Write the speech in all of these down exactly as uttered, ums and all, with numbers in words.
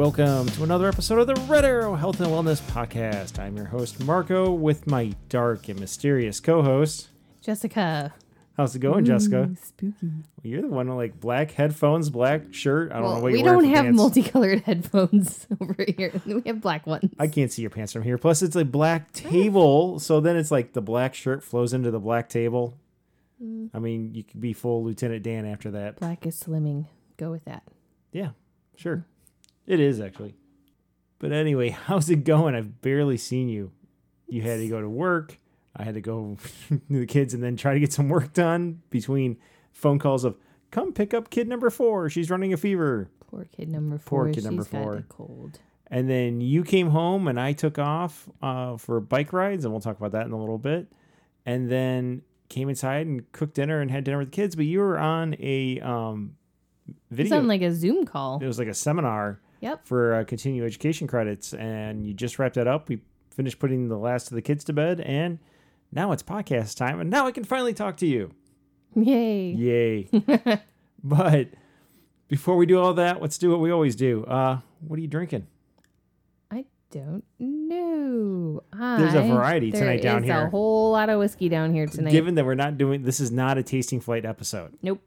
Welcome to another episode of the Red Arrow Health and Wellness Podcast. I'm your host, Marco, with my dark and mysterious co-host, Jessica. How's it going, Ooh, Jessica? Spooky. Well, you're the one with like black headphones, black shirt. I don't well, know what you're wearing. We don't have pants. Multicolored headphones over here. We have black ones. I can't see your pants from here. Plus, it's a black table, so then it's like the black shirt flows into the black table. Mm. I mean, you could be full Lieutenant Dan after that. Black is slimming. Go with that. Yeah, sure. Mm. It is, actually. But anyway, how's it going? I've barely seen you. You had to go to work. I had to go to the kids and then try to get some work done between phone calls of, come pick up kid number four. She's running a fever. Poor kid number four. Poor kid number She's four. Got a cold. And then you came home and I took off uh, for bike rides, and we'll talk about that in a little bit. And then came inside and cooked dinner and had dinner with the kids. But you were on a um, video. It was on like a Zoom call. It was like a seminar. Yep. For uh, continuing education credits, and you just wrapped that up. We finished putting the last of the kids to bed, and now it's podcast time, and now I can finally talk to you. Yay. Yay. But before we do all that, let's do what we always do. Uh, what are you drinking? I don't know. I, There's a variety tonight down here. There's a whole lot of whiskey down here tonight. Given that we're not doing, this is not a tasting flight episode. Nope.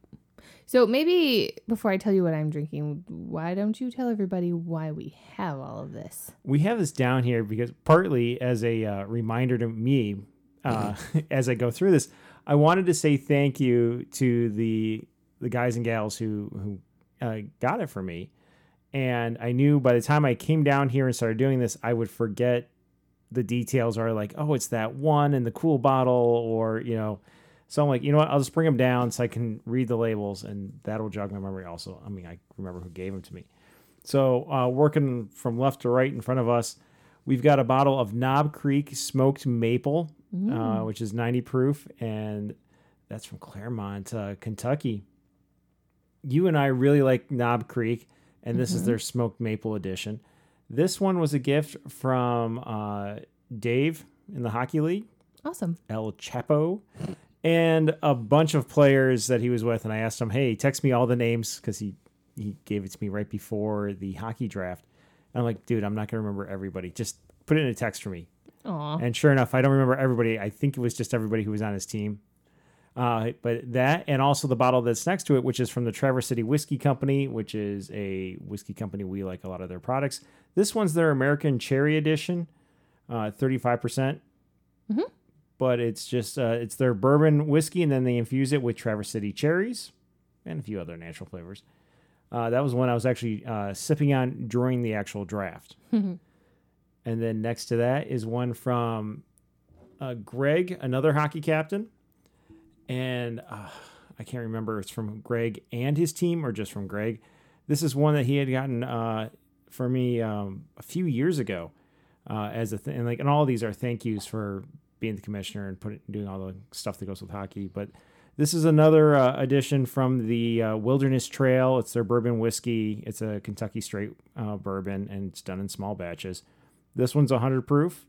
So maybe before I tell you what I'm drinking, why don't you tell everybody why we have all of this? We have this down here because partly as a uh, reminder to me, uh, as I go through this, I wanted to say thank you to the the guys and gals who, who uh, got it for me. And I knew by the time I came down here and started doing this, I would forget the details are like, oh, it's that one in the cool bottle or, you know. So I'm like, you know what? I'll just bring them down so I can read the labels, and that'll jog my memory also. I mean, I remember who gave them to me. So uh, working from left to right in front of us, we've got a bottle of Knob Creek Smoked Maple, mm. uh, which is ninety proof, and that's from Clermont, uh, Kentucky. You and I really like Knob Creek, and this mm-hmm. is their Smoked Maple edition. This one was a gift from uh, Dave in the Hockey League. Awesome. El Chapo. And a bunch of players that he was with, and I asked him, hey, text me all the names, because he, he gave it to me right before the hockey draft. And I'm like, dude, I'm not going to remember everybody. Just put it in a text for me. Aww. And sure enough, I don't remember everybody. I think it was just everybody who was on his team. Uh, but that, and also the bottle that's next to it, which is from the Traverse City Whiskey Company, which is a whiskey company we like a lot of their products. This one's their American Cherry Edition, uh, thirty-five percent. Mm-hmm. But it's just, uh, it's their bourbon whiskey, and then they infuse it with Traverse City cherries and a few other natural flavors. Uh, that was one I was actually uh, sipping on during the actual draft. Mm-hmm. And then next to that is one from uh, Greg, another hockey captain. And uh, I can't remember if it's from Greg and his team or just from Greg. This is one that he had gotten uh, for me um, a few years ago. Uh, as a th- and, like, and all of these are thank yous for being the commissioner and putting doing all the stuff that goes with hockey. But this is another uh, edition from the uh, Wilderness Trail. It's their bourbon whiskey. It's a Kentucky straight uh, bourbon, and it's done in small batches. This one's one hundred proof,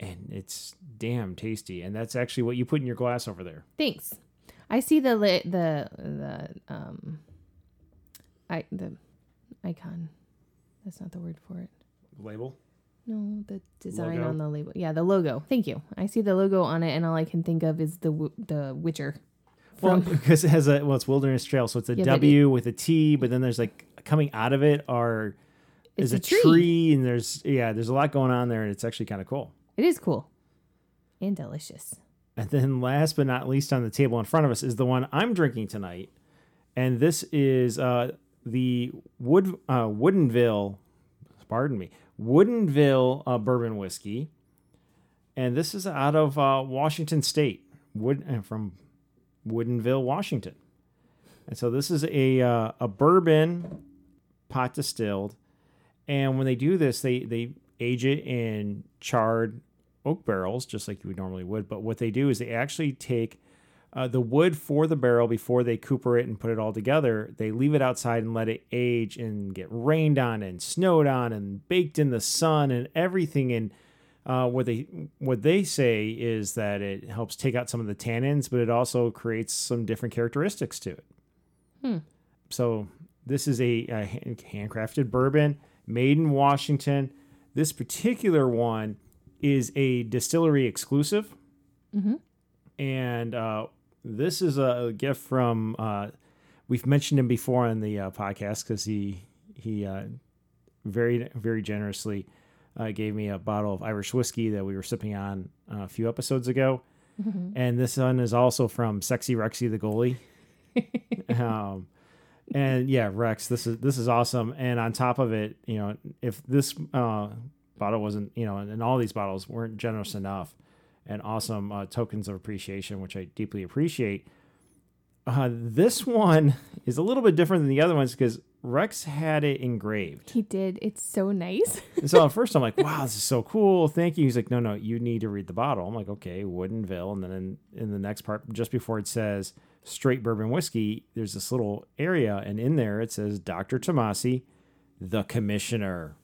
and it's damn tasty. And that's actually what you put in your glass over there. Thanks. I see the li- the the um I the icon. That's not the word for it. Label. No, the design logo on the label. Yeah, the logo. Thank you. I see the logo on it, and all I can think of is the w- the Witcher. Well, because it has a well, it's Wilderness Trail, so it's a yeah, W it, with a T, but then there's like coming out of it are is a, a tree. tree, and there's yeah, there's a lot going on there, and it's actually kind of cool. It is cool and delicious. And then, last but not least, on the table in front of us is the one I'm drinking tonight, and this is uh, the Wood uh, Woodinville. Pardon me. Woodinville uh, bourbon whiskey, and this is out of uh, Washington State, Wood uh, from Woodinville, Washington. And so this is a uh, a bourbon pot distilled, and when they do this, they they age it in charred oak barrels, just like you would normally would. But what they do is they actually take uh, the wood for the barrel before they cooper it and put it all together. They leave it outside and let it age and get rained on and snowed on and baked in the sun and everything. And uh, what they what they say is that it helps take out some of the tannins, but it also creates some different characteristics to it. Hmm. So this is a, a handcrafted bourbon. made in Washington. This particular one is a distillery exclusive. Mm-hmm. And uh, this is a gift from, uh, we've mentioned him before on the uh, podcast because he, he uh, very, very generously uh, gave me a bottle of Irish whiskey that we were sipping on uh, a few episodes ago. Mm-hmm. And this one is also from Sexy Rexy, the goalie. um, and yeah, Rex, this is, this is awesome. And on top of it, you know, if this uh, bottle wasn't, you know, and, and all these bottles weren't generous enough and awesome uh, tokens of appreciation, which I deeply appreciate. Uh, this one is a little bit different than the other ones because Rex had it engraved. He did. It's so nice. And so at first I'm like, wow, this is so cool. Thank you. He's like, no, no, you need to read the bottle. I'm like, okay, Woodinville. And then in, in the next part, just before it says straight bourbon whiskey, there's this little area. And in there it says Doctor Tomasi, the commissioner,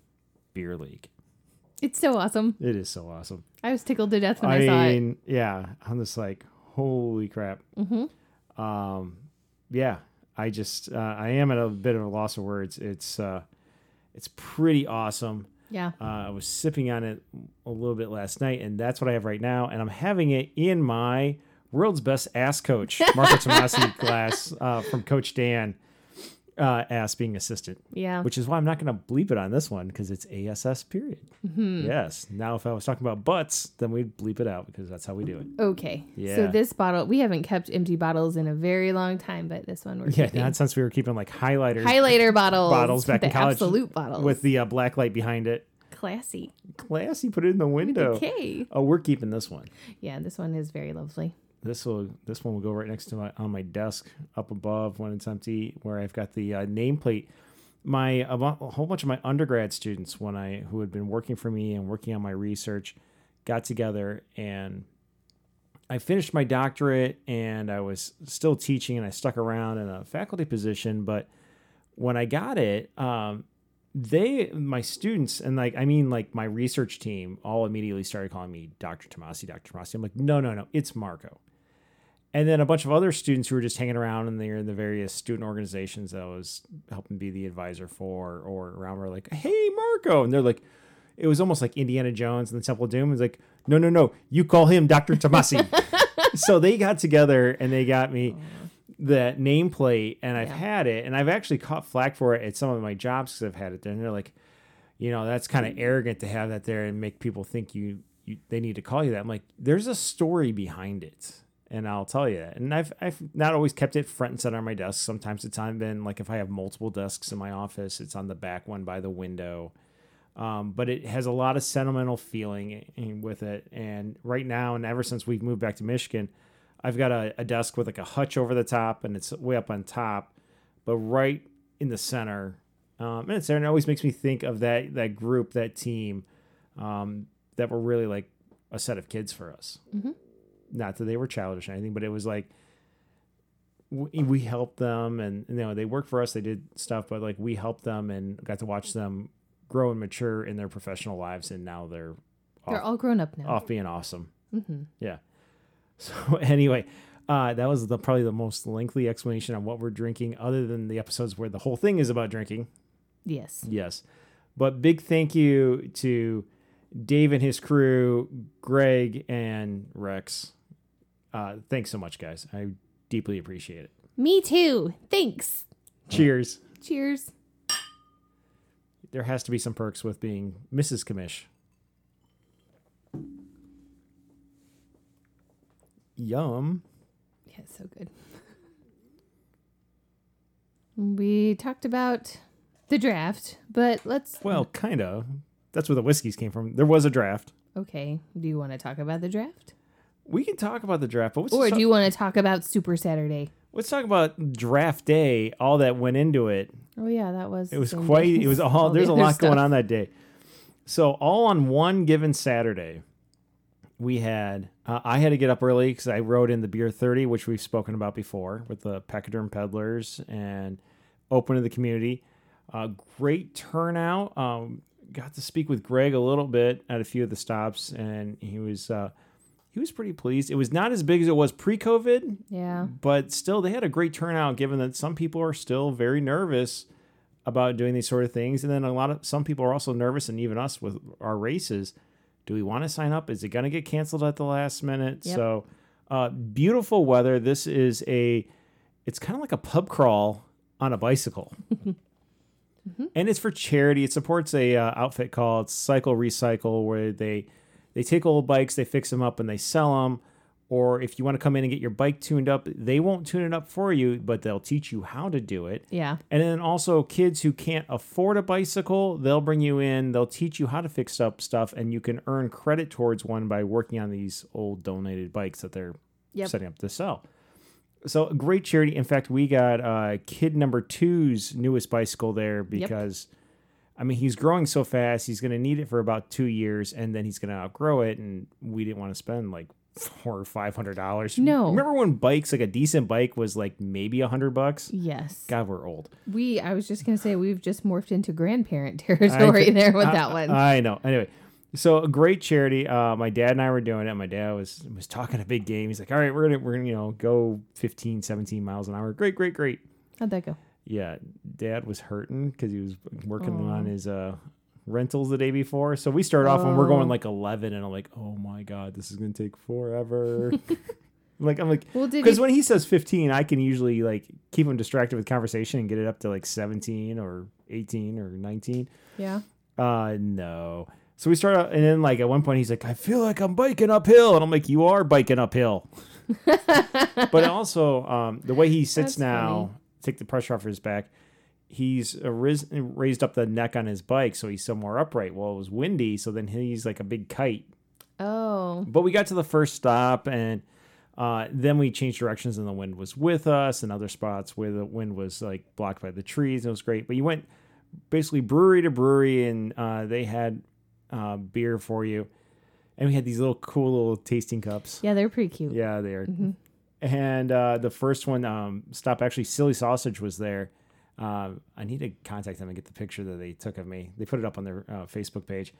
Beer League. It's so awesome. It is so awesome. I was tickled to death when I, I saw mean, it. Yeah. I'm just like, holy crap. Mm-hmm. Um, yeah, I just, uh, I am at a bit of a loss of words. It's, uh, it's pretty awesome. Yeah. Uh, I was sipping on it a little bit last night and that's what I have right now. And I'm having it in my world's best ass coach, Marco Tomasi glass, uh, from Coach Dan, uh, ass being assistant. Yeah. Which is why I'm not going to bleep it on this one. Cause it's A S S period. Mm-hmm. Yes. Now, if I was talking about butts, then we'd bleep it out because that's how we do it. Okay. Yeah. So this bottle, we haven't kept empty bottles in a very long time, but this one we're yeah, keeping. Yeah. Not since we were keeping like highlighters. Highlighter bottles. Bottles back in college. Absolute bottles. With the uh, black light behind it. Classy. Classy. Put it in the window. Okay. Oh, we're keeping this one. Yeah. This one is very lovely. This will. This one will go right next to my on my desk up above when it's empty, where I've got the uh, nameplate. My a, a whole bunch of my undergrad students, when I who had been working for me and working on my research, got together and I finished my doctorate and I was still teaching and I stuck around in a faculty position. But when I got it, um, they my students and like I mean like my research team all immediately started calling me Doctor Tomasi, Doctor Tomasi. I'm like, no, no, no, it's Marco. And then a bunch of other students who were just hanging around and they're in the various student organizations that I was helping be the advisor for or around were like, hey, Marco. And they're like, it was almost like Indiana Jones and the Temple of Doom. It's like, no, no, no, you call him Doctor Tomasi. So they got together and they got me that nameplate and I've yeah. had it. And I've actually caught flack for it at some of my jobs because I've had it there. And they're like, you know, that's kind of arrogant to have that there and make people think you, you they need to call you that. I'm like, there's a story behind it. And I'll tell you that. And I've I've not always kept it front and center on my desk. Sometimes it's on been like if I have multiple desks in my office, it's on the back one by the window. Um, but it has a lot of sentimental feeling with it. And right now, and ever since we've moved back to Michigan, I've got a, a desk with like a hutch over the top, and it's way up on top, but right in the center. Um, and it's there, and it always makes me think of that that group, that team, um, that were really like a set of kids for us. Mm-hmm. Not that they were childish or anything, but it was like we, we helped them and, you know, they worked for us. They did stuff, but like we helped them and got to watch them grow and mature in their professional lives. And now they're they're off, all grown up now. Off being awesome. Mm-hmm. Yeah. So anyway, uh, that was the, probably the most lengthy explanation on what we're drinking other than the episodes where the whole thing is about drinking. Yes. Yes. But big thank you to Dave and his crew, Greg and Rex. Uh, thanks so much, guys. I deeply appreciate it. Me too. Thanks. Cheers. Cheers. There has to be some perks with being Missus Commish. Yum. Yeah, it's so good. We talked about the draft, but let's... Well, kind of. That's where the whiskeys came from. There was a draft. Okay. Do you want to talk about the draft? We can talk about the draft, but what's or do talk- you want to talk about Super Saturday? Let's talk about draft day. All that went into it. Oh yeah, that was. It was quite. Days. It was all. all there's the a lot stuff. going on that day. So all on one given Saturday, we had. Uh, I had to get up early because I rode in the Beer thirty, which we've spoken about before, with the Pachyderm Peddlers and open to the community. Uh, great turnout. Um, got to speak with Greg a little bit at a few of the stops, and he was. Uh, He was pretty pleased. It was not as big as it was pre-COVID. Yeah. But still, they had a great turnout, given that some people are still very nervous about doing these sort of things. And then a lot of some people are also nervous, and even us with our races. Do we want to sign up? Is it going to get canceled at the last minute? Yep. So uh, beautiful weather. This is a, it's kind of like a pub crawl on a bicycle. Mm-hmm. And it's for charity. It supports a uh, outfit called Cycle Recycle, where they they take old bikes, they fix them up, and they sell them. Or if you want to come in and get your bike tuned up, they won't tune it up for you, but they'll teach you how to do it. Yeah. And then also kids who can't afford a bicycle, they'll bring you in, they'll teach you how to fix up stuff, and you can earn credit towards one by working on these old donated bikes that they're yep. setting up to sell. So great charity. In fact, we got uh, kid number two's newest bicycle there because, yep. I mean, he's growing so fast. He's going to need it for about two years, and then he's going to outgrow it. And we didn't want to spend like four or five hundred dollars. No, remember when bikes, like a decent bike, was like maybe a hundred bucks? Yes. God, we're old. We. I was just going to say we've just morphed into grandparent territory th- there with I, that one. I know. Anyway. So a great charity. Uh, my dad and I were doing it. My dad was was talking a big game. He's like, all right, we're gonna we're gonna, you know, go fifteen, seventeen miles an hour. Great, great, great. How'd that go? Yeah. Dad was hurting because he was working oh. on his uh, rentals the day before. So we start off oh. and we're going like eleven, and I'm like, oh my God, this is gonna take forever. Like I'm like, well, because you... when he says fifteen, I can usually like keep him distracted with conversation and get it up to like seventeen or eighteen or nineteen. Yeah. Uh no. So we start out, and then like at one point he's like, I feel like I'm biking uphill. And I'm like, you are biking uphill. But also um, the way he sits That's now, funny. Take the pressure off his back, he's aris- raised up the neck on his bike. So he's somewhere upright. Well, it was windy. So then he's like a big kite. Oh. But we got to the first stop, and uh, then we changed directions, and the wind was with us, and other spots where the wind was like blocked by the trees. And it was great. But you went basically brewery to brewery, and uh, they had... Uh, beer for you, and we had these little cool little tasting cups. Yeah, they're pretty cute. Yeah, they are. Mm-hmm. And uh, the first one um, stop, actually, Silly Sausage was there. Uh, I need to contact them and get the picture that they took of me. They put it up on their uh, Facebook page,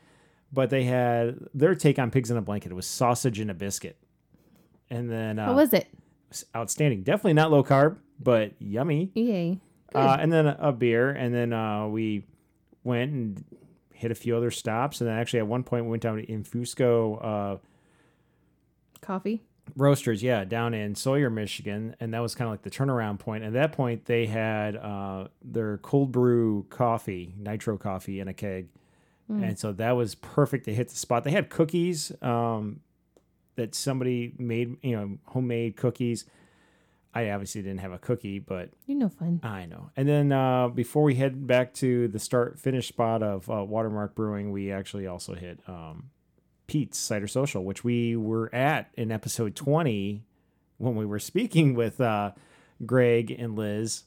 but they had their take on pigs in a blanket. It was sausage in a biscuit, and then uh, how was it? It was outstanding. Definitely not low carb, but yummy. Yay! Uh, and then a, a beer, and then uh, we went and hit a few other stops, and then actually at one point we went down to Infusco uh, Coffee Roasters, yeah, down in Sawyer, Michigan, and that was kind of like the turnaround point. At that point, they had uh, their cold brew coffee, nitro coffee in a keg, mm. and so that was perfect to hit the spot. They had cookies um, that somebody made, you know, homemade cookies. I obviously didn't have a cookie, but... You're no fun. I know. And then uh, before we head back to the start-finish spot of uh, Watermark Brewing, we actually also hit um, Pete's Cider Social, which we were at in episode twenty when we were speaking with uh, Greg and Liz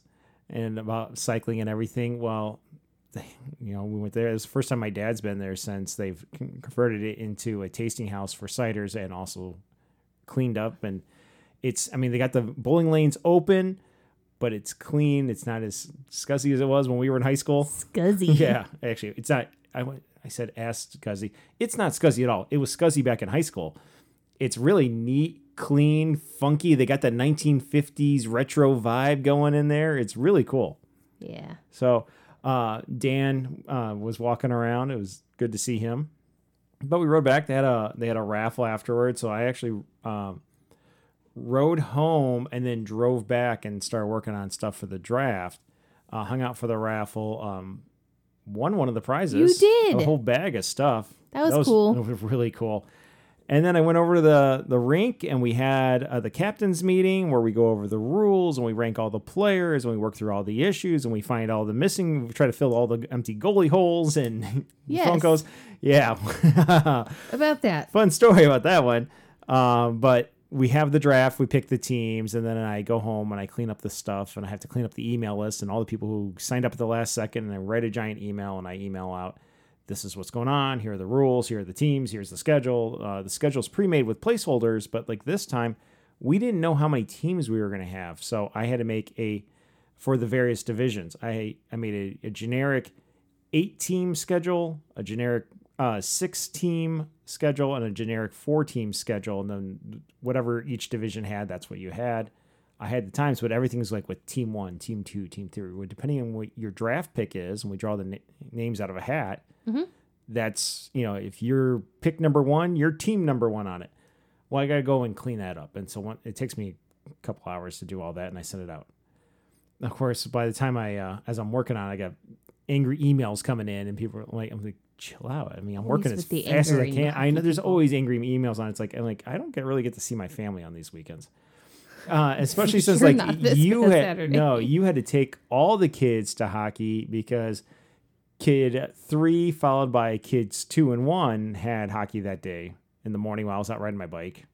and about cycling and everything. Well, they, you know, we went there. It was the first time my dad's been there since they've converted it into a tasting house for ciders and also cleaned up and... It's, I mean, they got the bowling lanes open, but it's clean. It's not as scuzzy as it was when we were in high school. Scuzzy. Yeah, actually, it's not. I went, I said ass scuzzy. It's not scuzzy at all. It was scuzzy back in high school. It's really neat, clean, funky. They got the nineteen fifties retro vibe going in there. It's really cool. Yeah. So uh, Dan uh, was walking around. It was good to see him. But we rode back. They had a they had a raffle afterwards. So I actually. Um, Rode home and then drove back and started working on stuff for the draft. Uh, hung out for the raffle. Um, won one of the prizes. You did a whole bag of stuff. That was, that was cool. That was really cool. And then I went over to the the rink, and we had uh, the captain's meeting where we go over the rules and we rank all the players and we work through all the issues and we find all the missing. We try to fill all the empty goalie holes and yes. Funkos. Yeah, about that. Fun story about that one. Uh, but. We have the draft, we pick the teams, and then I go home and I clean up the stuff, and I have to clean up the email list and all the people who signed up at the last second, and I write a giant email and I email out, this is what's going on, here are the rules, here are the teams, here's the schedule. Uh, the schedule's pre-made with placeholders, but like this time, we didn't know how many teams we were going to have, so I had to make a, for the various divisions, I, I made a, a generic eight-team schedule, a generic uh, six-team schedule and a generic four team schedule, and then whatever each division had, that's what you had. I had the time, so everything's like with team one, team two, team three. Well, depending on what your draft pick is, and we draw the na- names out of a hat, mm-hmm. that's, you know, if you're pick number one, you're team number one on it. Well, I got to go and clean that up. And so one, it takes me a couple hours to do all that, and I send it out. Of course, by the time I, uh, as I'm working on it, I got angry emails coming in, and people are like, I'm like, chill out. I mean, I'm working as fast as I can. I know there's always angry emails on. It's like, I'm like, I don't get really get to see my family on these weekends. Uh, especially since like you had, no, you had to take all the kids to hockey because kid three followed by kids two and one had hockey that day in the morning while I was out riding my bike.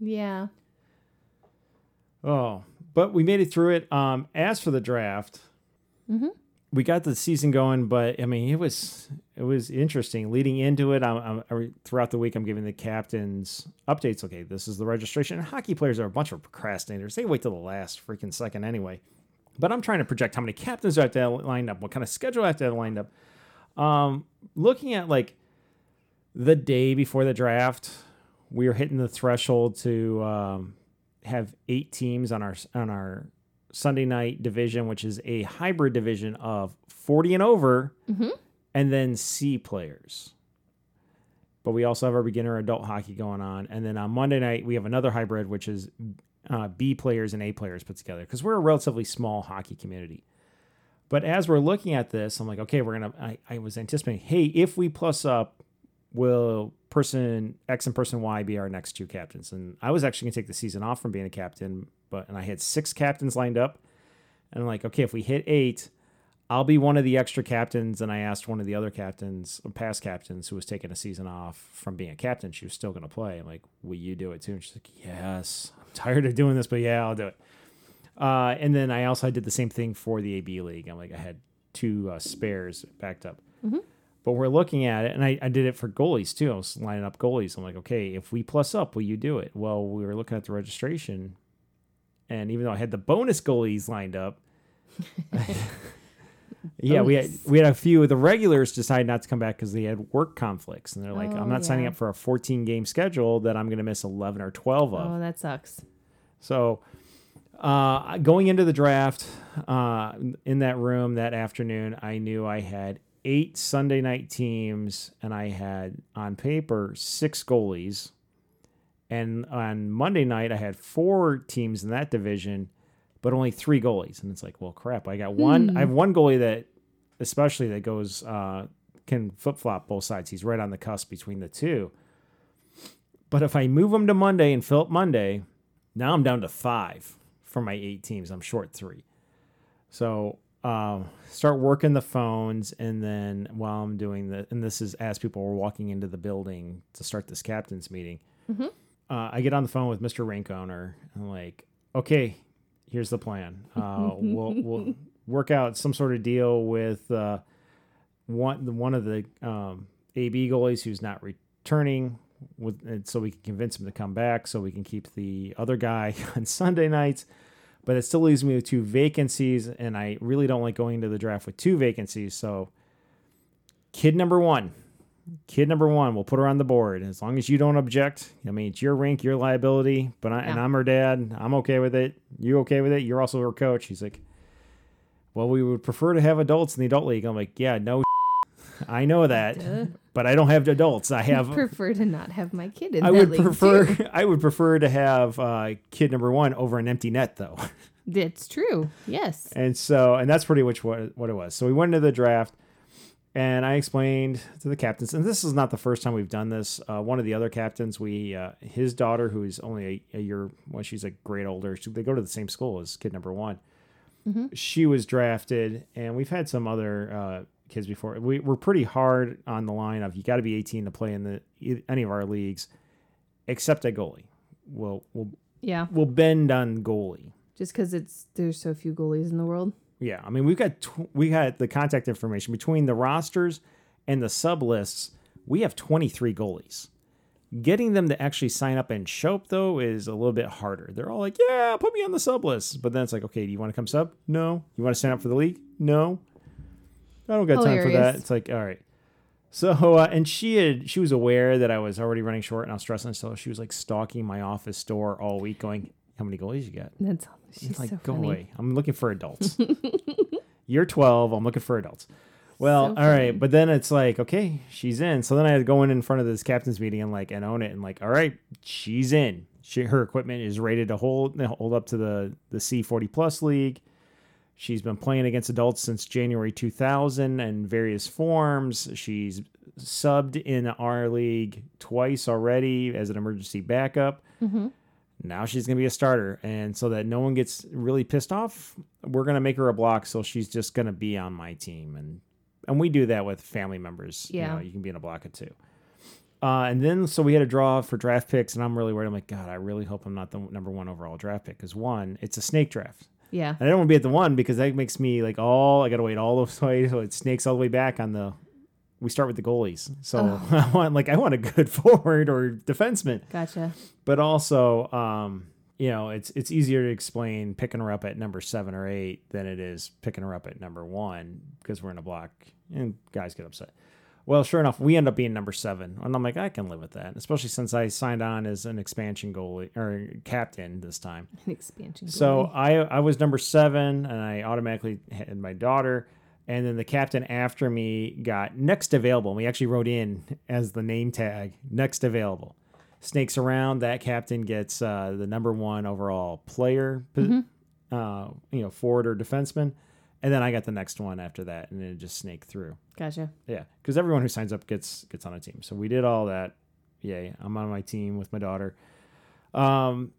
Yeah. Oh, but we made it through it. Um, as for the draft, mm-hmm. we got the season going, but I mean, it was, it was interesting leading into it. I'm, I'm throughout the week, I'm giving the captains updates. Okay. This is the registration. And hockey players are a bunch of procrastinators. They wait till the last freaking second anyway, but I'm trying to project how many captains I have to have lined up, what kind of schedule I have to have lined up. Um, looking at like the day before the draft, we were hitting the threshold to, um, have eight teams on our, on our, Sunday night division, which is a hybrid division of forty and over, mm-hmm. and then C players. But we also have our beginner adult hockey going on. And then on Monday night, we have another hybrid, which is uh, B players and A players put together, because we're a relatively small hockey community. But as we're looking at this, I'm like, okay, we're going to, I was anticipating, hey, if we plus up, will person X and person Y be our next two captains? And I was actually going to take the season off from being a captain, but, and I had six captains lined up, and I'm like, okay, if we hit eight, I'll be one of the extra captains. And I asked one of the other captains, past captains, who was taking a season off from being a captain. She was still going to play. I'm like, will you do it too? And she's like, yes, I'm tired of doing this, but yeah, I'll do it. Uh, and then I also did the same thing for the A B League. I'm like, I had two uh, spares backed up. Mm-hmm. But we're looking at it, and I, I did it for goalies, too. I was lining up goalies. I'm like, okay, if we plus up, will you do it? Well, we were looking at the registration, and even though I had the bonus goalies lined up, yeah, bonus. we had we had a few of the regulars decide not to come back because they had work conflicts. And they're like, oh, I'm not yeah. signing up for a fourteen-game schedule that I'm going to miss eleven or twelve of. Oh, that sucks. So uh, going into the draft uh, in that room that afternoon, I knew I had eight Sunday night teams, and I had on paper six goalies. And on Monday night, I had four teams in that division, but only three goalies. And it's like, well, crap, I got one. Mm. I have one goalie that, especially that goes, uh, can flip flop both sides. He's right on the cusp between the two. But if I move him to Monday and fill up Monday, now I'm down to five for my eight teams. I'm short three. So, Uh, start working the phones, and then while I'm doing the, and this is as people were walking into the building to start this captain's meeting, mm-hmm. uh, I get on the phone with Mister Rink Owner, and I'm like, okay, here's the plan. Uh, we'll we'll work out some sort of deal with uh, one one of the um, A B goalies who's not returning, with, and so we can convince him to come back, so we can keep the other guy on Sunday nights. But it still leaves me with two vacancies, and I really don't like going into the draft with two vacancies. So kid number one, kid number one, we'll put her on the board. As long as you don't object, I mean, it's your rink, your liability, but I, yeah. and I'm her dad. I'm okay with it. You okay with it? You're also her coach. He's like, well, we would prefer to have adults in the adult league. I'm like, yeah, no, I know that, Duh. But I don't have adults. I have I prefer to not have my kid in I that would league prefer too. I would prefer to have uh, kid number one over an empty net, though. That's true. Yes. And so, and that's pretty much what what it was. So we went into the draft, and I explained to the captains, and this is not the first time we've done this. Uh, one of the other captains, we uh, his daughter, who is only a, a year, well, she's a grade older. She, they go to the same school as kid number one. Mm-hmm. She was drafted, and we've had some other. Uh, kids before we were pretty hard on the line of you got to be eighteen to play in the any of our leagues except a goalie. We'll we'll yeah we'll bend on goalie just because it's there's so few goalies in the world. Yeah, I mean we've got tw- we got the contact information between the rosters and the sub lists. We have twenty-three goalies. Getting them to actually sign up and show up, though, is a little bit harder. They're all like, yeah, put me on the sub list, but then it's like, okay, do you want to come sub? No. You want to sign up for the league? No, I don't got Hilarious. Time for that. It's like, all right. So, uh, and she had, she was aware that I was already running short and I was stressing. So she was like stalking my office door all week going, how many goalies you got? That's she's it's like, so go funny. Away. I'm looking for adults. You're twelve. I'm looking for adults. Well, so all funny. Right. But then it's like, okay, she's in. So then I had to go in in front of this captain's meeting and like and own it and like, all right, she's in. She, her equipment is rated to hold hold up to the the C forty plus league. She's been playing against adults since January two thousand in various forms. She's subbed in our league twice already as an emergency backup. Mm-hmm. Now she's going to be a starter. And so that no one gets really pissed off, we're going to make her a block. So she's just going to be on my team. And and we do that with family members. Yeah. You know, you can be in a block of two. Uh, and then so we had a draw for draft picks. And I'm really worried. I'm like, God, I really hope I'm not the number one overall draft pick. Because one, it's a snake draft. Yeah. And I don't want to be at the one because that makes me like all, I got to wait all the way. So it snakes all the way back on the, we start with the goalies. So oh. I want like, I want a good forward or defenseman. Gotcha. But also, um, you know, it's, it's easier to explain picking her up at number seven or eight than it is picking her up at number one because we're in a block and guys get upset. Well, sure enough, we end up being number seven. And I'm like, I can live with that, especially since I signed on as an expansion goalie or captain this time. An expansion goalie. So I, I was number seven, and I automatically had my daughter. And then the captain after me got next available. And we actually wrote in as the name tag, next available. Snakes around. That captain gets uh, the number one overall player, mm-hmm. uh, you know, forward or defenseman. And then I got the next one after that, and it just snaked through. Gotcha. Yeah, because everyone who signs up gets gets on a team. So we did all that. Yay, I'm on my team with my daughter. Um,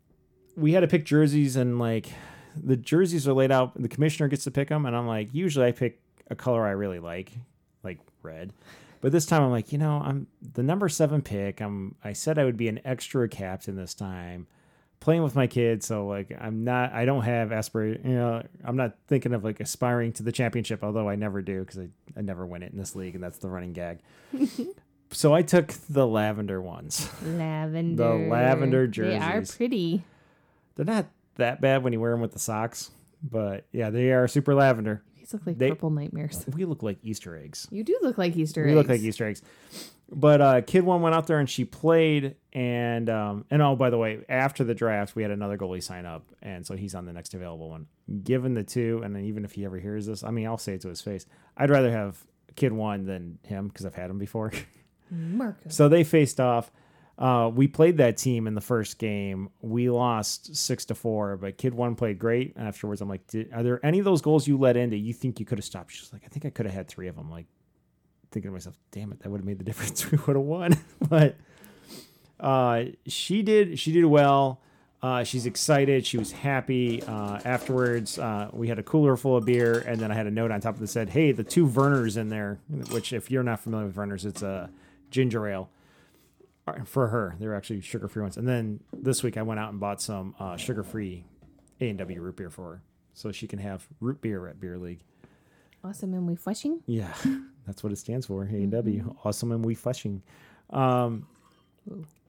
we had to pick jerseys, and, like, the jerseys are laid out. The commissioner gets to pick them, and I'm like, usually I pick a color I really like, like red. But this time I'm like, you know, I'm the number seven pick. I'm, I said I would be an extra captain this time. Playing with my kids, so like I'm not, I don't have aspirations. You know, I'm not thinking of like aspiring to the championship, although I never do because I, I never win it in this league, and that's the running gag. So I took the lavender ones. Lavender. The lavender jerseys. They are pretty. They're not that bad when you wear them with the socks, but yeah, they are super lavender. These look like they, purple nightmares. We look like Easter eggs. You do look like Easter we eggs. We look like Easter eggs. But uh, kid one went out there and she played, and um, and oh, by the way, after the draft, we had another goalie sign up, and so he's on the next available one. Given the two, and then even if he ever hears this, I mean, I'll say it to his face. I'd rather have kid one than him because I've had him before. Marco. So they faced off. Uh, we played that team in the first game. We lost six to four, but kid one played great. And afterwards, I'm like, Did, are there any of those goals you let in that you think you could have stopped? She's like, I think I could have had three of them. Like, thinking to myself, damn it, that would have made the difference. We would have won. But uh, she did. She did well. Uh, she's excited. She was happy. Uh, afterwards, uh, we had a cooler full of beer, and then I had a note on top of it that said, "Hey, the two Verners in there," which, if you're not familiar with Verners, it's a ginger ale for her. They're actually sugar-free ones. And then this week, I went out and bought some uh, sugar-free A and W root beer for her, so she can have root beer at Beer League. Awesome and refreshing? Yeah, that's what it stands for, A and W. Mm-hmm. Awesome and refreshing. Um,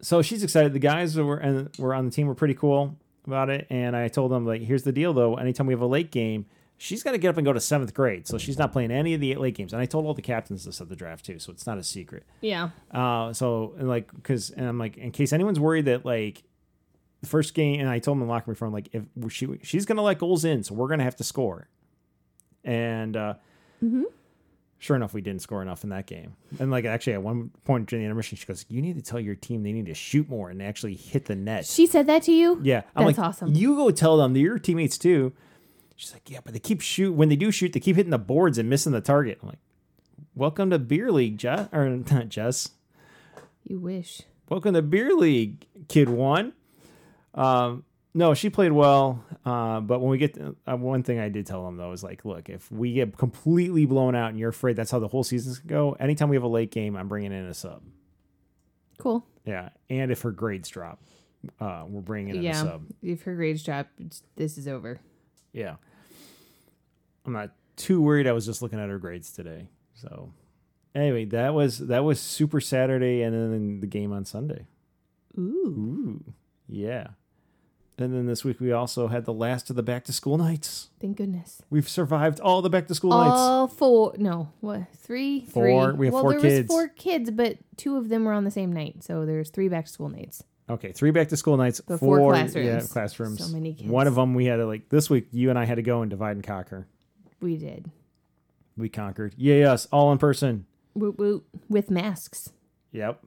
so she's excited. The guys that were, and were on the team were pretty cool about it. And I told them, like, here's the deal, though. Anytime we have a late game, she's got to get up and go to seventh grade. So she's not playing any of the late games. And I told all the captains this at the draft, too. So it's not a secret. Yeah. Uh, so, and like, because, and I'm like, in case anyone's worried that, like, the first game, and I told them in the locker room, I'm like, if she she's going to let goals in, so we're going to have to score. And uh, mm-hmm. sure enough, we didn't score enough in that game. And like, actually, at one point during the intermission, she goes, "You need to tell your team they need to shoot more and actually hit the net." She said that to you? Yeah, I'm that's like, awesome. You go tell them that your teammates too. She's like, "Yeah, but they keep shoot. When they do shoot, they keep hitting the boards and missing the target." I'm like, "Welcome to Beer League, Jess." Or not Jess. You wish. Welcome to Beer League, Kid One. Um. No, she played well, uh, but when we get to, uh, one thing I did tell them though is like, look, if we get completely blown out and you're afraid that's how the whole season's gonna go, anytime we have a late game, I'm bringing in a sub. Cool. Yeah, and if her grades drop, uh, we're bringing in yeah, a sub. If her grades drop, it's, this is over. Yeah, I'm not too worried. I was just looking at her grades today. So, anyway, that was that was Super Saturday, and then the game on Sunday. Ooh. Ooh. Yeah. And then this week we also had the last of the back-to-school nights. Thank goodness. We've survived all the back-to-school all nights. All four. No. What? Three? Four. Three. We have well, four kids. Well, there was four kids, but two of them were on the same night. So there's three back-to-school nights. Okay, three back to school nights, the four, four classrooms. Yeah, classrooms. So many kids. One of them we had to, like, this week, you and I had to go and divide and conquer. We did. We conquered. Yeah, yes, all in person. Woot woot. With masks. Yep.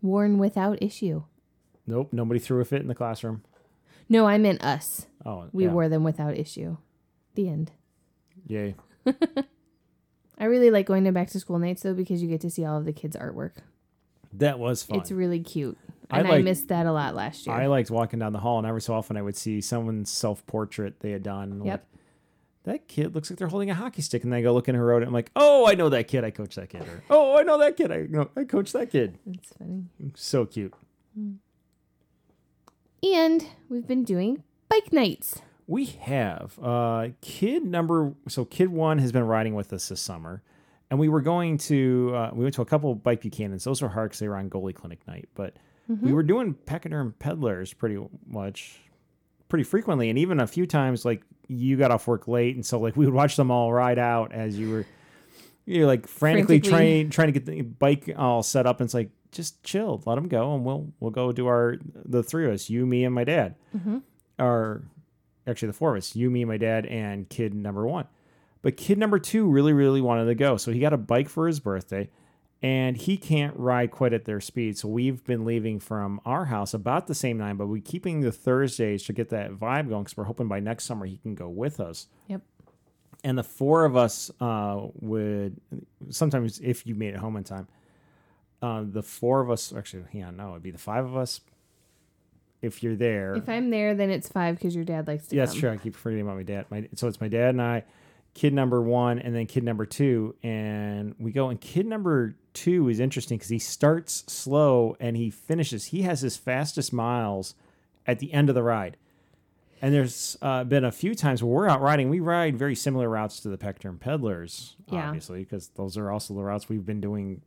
Worn without issue. Nope, nobody threw a fit in the classroom. No, I meant us. Oh, we yeah. wore them without issue. The end. Yay. I really like going to back to school nights, though, because you get to see all of the kids' artwork. That was fun. It's really cute. And I, liked, I missed that a lot last year. I liked walking down the hall, and every so often I would see someone's self-portrait they had done. And yep. Like, that kid looks like they're holding a hockey stick. And then I go look in her road, and I'm like, oh, I know that kid. I coached that kid. Or, oh, I know that kid. I know I coached that kid. That's funny. So cute. And we've been doing bike nights. We have. Uh, kid number... So kid one has been riding with us this summer. And we were going to... Uh, we went to a couple of Bike Buchanans. Those were hard because they were on goalie clinic night. But mm-hmm. we were doing Pachyderm Peddlers pretty much... Pretty frequently. And even a few times, like, you got off work late. And so, like, we would watch them all ride out as you were... You're, like, frantically, frantically. trying trying to get the bike all set up. And it's like, just chill. Let them go. And we'll, we'll go do our... The three of us. You, me, and my dad. Mm-hmm. Our... Actually, the four of us, you, me, my dad, and kid number one. But kid number two really, really wanted to go. So he got a bike for his birthday, and he can't ride quite at their speed. So we've been leaving from our house about the same time, but we're keeping the Thursdays to get that vibe going because we're hoping by next summer he can go with us. Yep. And the four of us uh, would, sometimes if you made it home in time, uh, the four of us, actually, yeah, no, it'd be the five of us. If you're there. If I'm there, then it's five because your dad likes to yeah, come. That's true. I keep forgetting about my dad. My, so it's my dad and I, kid number one, and then kid number two. And we go, and kid number two is interesting because he starts slow and he finishes. He has his fastest miles at the end of the ride. And there's uh, been a few times where we're out riding. We ride very similar routes to the Pectorn Peddlers, yeah. obviously, because those are also the routes we've been doing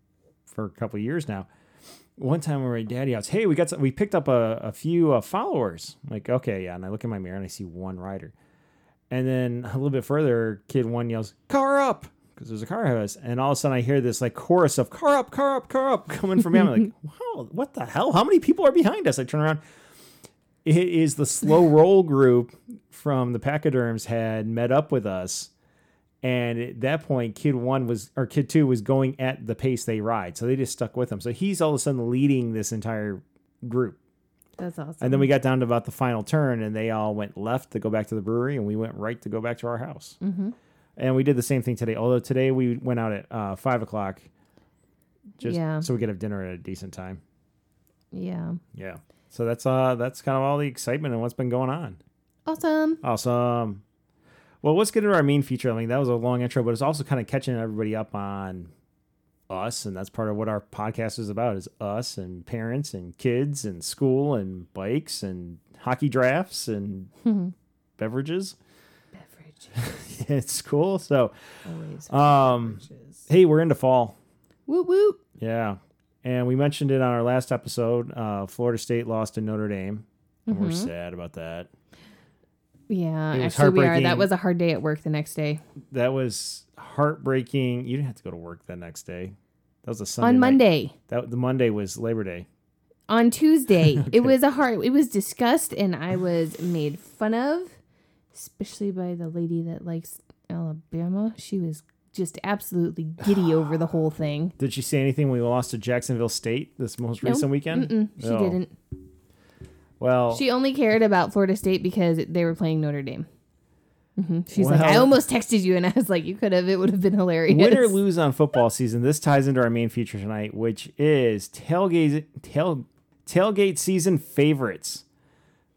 for a couple of years now. One time we were at Daddy House. Hey, we got some, we picked up a, a few uh, followers. I'm like, okay, yeah. And I look in my mirror and I see one rider. And then a little bit further, kid one yells, "Car up!" Because there's a car ahead of us. And all of a sudden I hear this like chorus of "Car up, car up, car up" coming from me. I'm like, wow, what the hell? How many people are behind us? I turn around. It is the slow roll group from the Pachyderms had met up with us. And at that point, kid one was, or kid two was going at the pace they ride. So they just stuck with him. So he's all of a sudden leading this entire group. That's awesome. And then we got down to about the final turn and they all went left to go back to the brewery and we went right to go back to our house. Mm-hmm. And we did the same thing today. Although today we went out at uh, five o'clock just yeah. so we could have dinner at a decent time. Yeah. Yeah. So that's uh, that's kind of all the excitement and what's been going on. Awesome. Awesome. Well, let's get into our main feature. I mean, that was a long intro, but it's also kind of catching everybody up on us, and that's part of what our podcast is about, is us and parents and kids and school and bikes and hockey drafts and mm-hmm. beverages. Beverages. It's cool. So, always um, hey, we're into fall. Woot woot. Yeah. And we mentioned it on our last episode. Uh, Florida State lost to Notre Dame, and mm-hmm. we're sad about that. Yeah, actually we are. That was a hard day at work the next day. That was heartbreaking. You didn't have to go to work the next day. That was a Sunday. On Monday. Night. That the Monday was Labor Day. On Tuesday. Okay. It was a hard it was discussed and I was made fun of, especially by the lady that likes Alabama. She was just absolutely giddy over the whole thing. Did she say anything when we lost to Jacksonville State this most no. recent weekend? Mm-mm, she oh. didn't. Well, she only cared about Florida State because they were playing Notre Dame. Mm-hmm. She's well, like, I almost texted you, and I was like, you could have. It would have been hilarious. Win or lose on football season. This ties into our main feature tonight, which is tailgate tail, tailgate season favorites.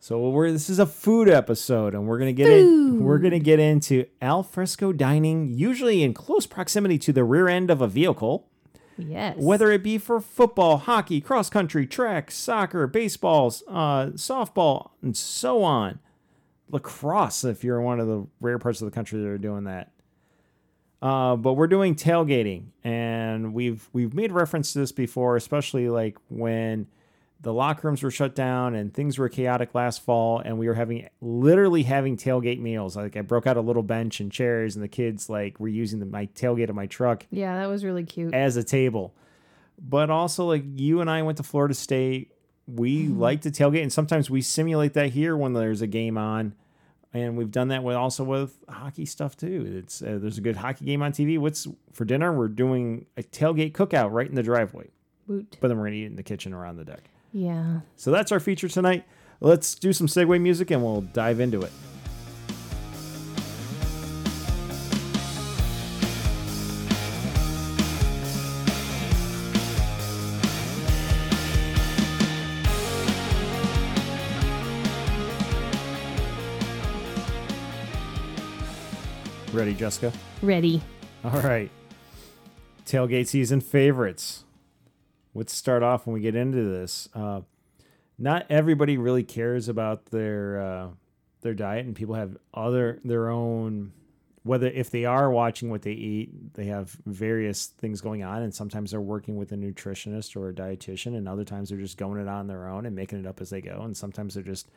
So we're this is a food episode, and we're gonna get in, we're gonna get into al fresco dining, usually in close proximity to the rear end of a vehicle. Yes. Whether it be for football, hockey, cross country, track, soccer, baseballs, uh, softball, and so on. Lacrosse, if you're in one of the rare parts of the country that are doing that. Uh, but we're doing tailgating, and we've we've made reference to this before, especially like when the locker rooms were shut down and things were chaotic last fall, and we were having literally having tailgate meals. Like I broke out a little bench and chairs, and the kids like were using the, my tailgate of my truck. Yeah, that was really cute as a table. But also, like you and I went to Florida State. we mm-hmm. like to tailgate, and sometimes we simulate that here when there's a game on. And we've done that with also with hockey stuff too. It's uh, there's a good hockey game on T V. What's for dinner? We're doing a tailgate cookout right in the driveway. Woot. But then we're gonna eat in the kitchen or on the deck. Yeah. So that's our feature tonight. Let's do some segue music and we'll dive into it. Ready, Jessica? Ready. All right. Tailgate season favorites. Let's start off when we get into this. Uh, not everybody really cares about their uh, their diet, and people have other their own, whether if they are watching what they eat, they have various things going on, and sometimes they're working with a nutritionist or a dietitian, and other times they're just going it on their own and making it up as they go, and sometimes they're just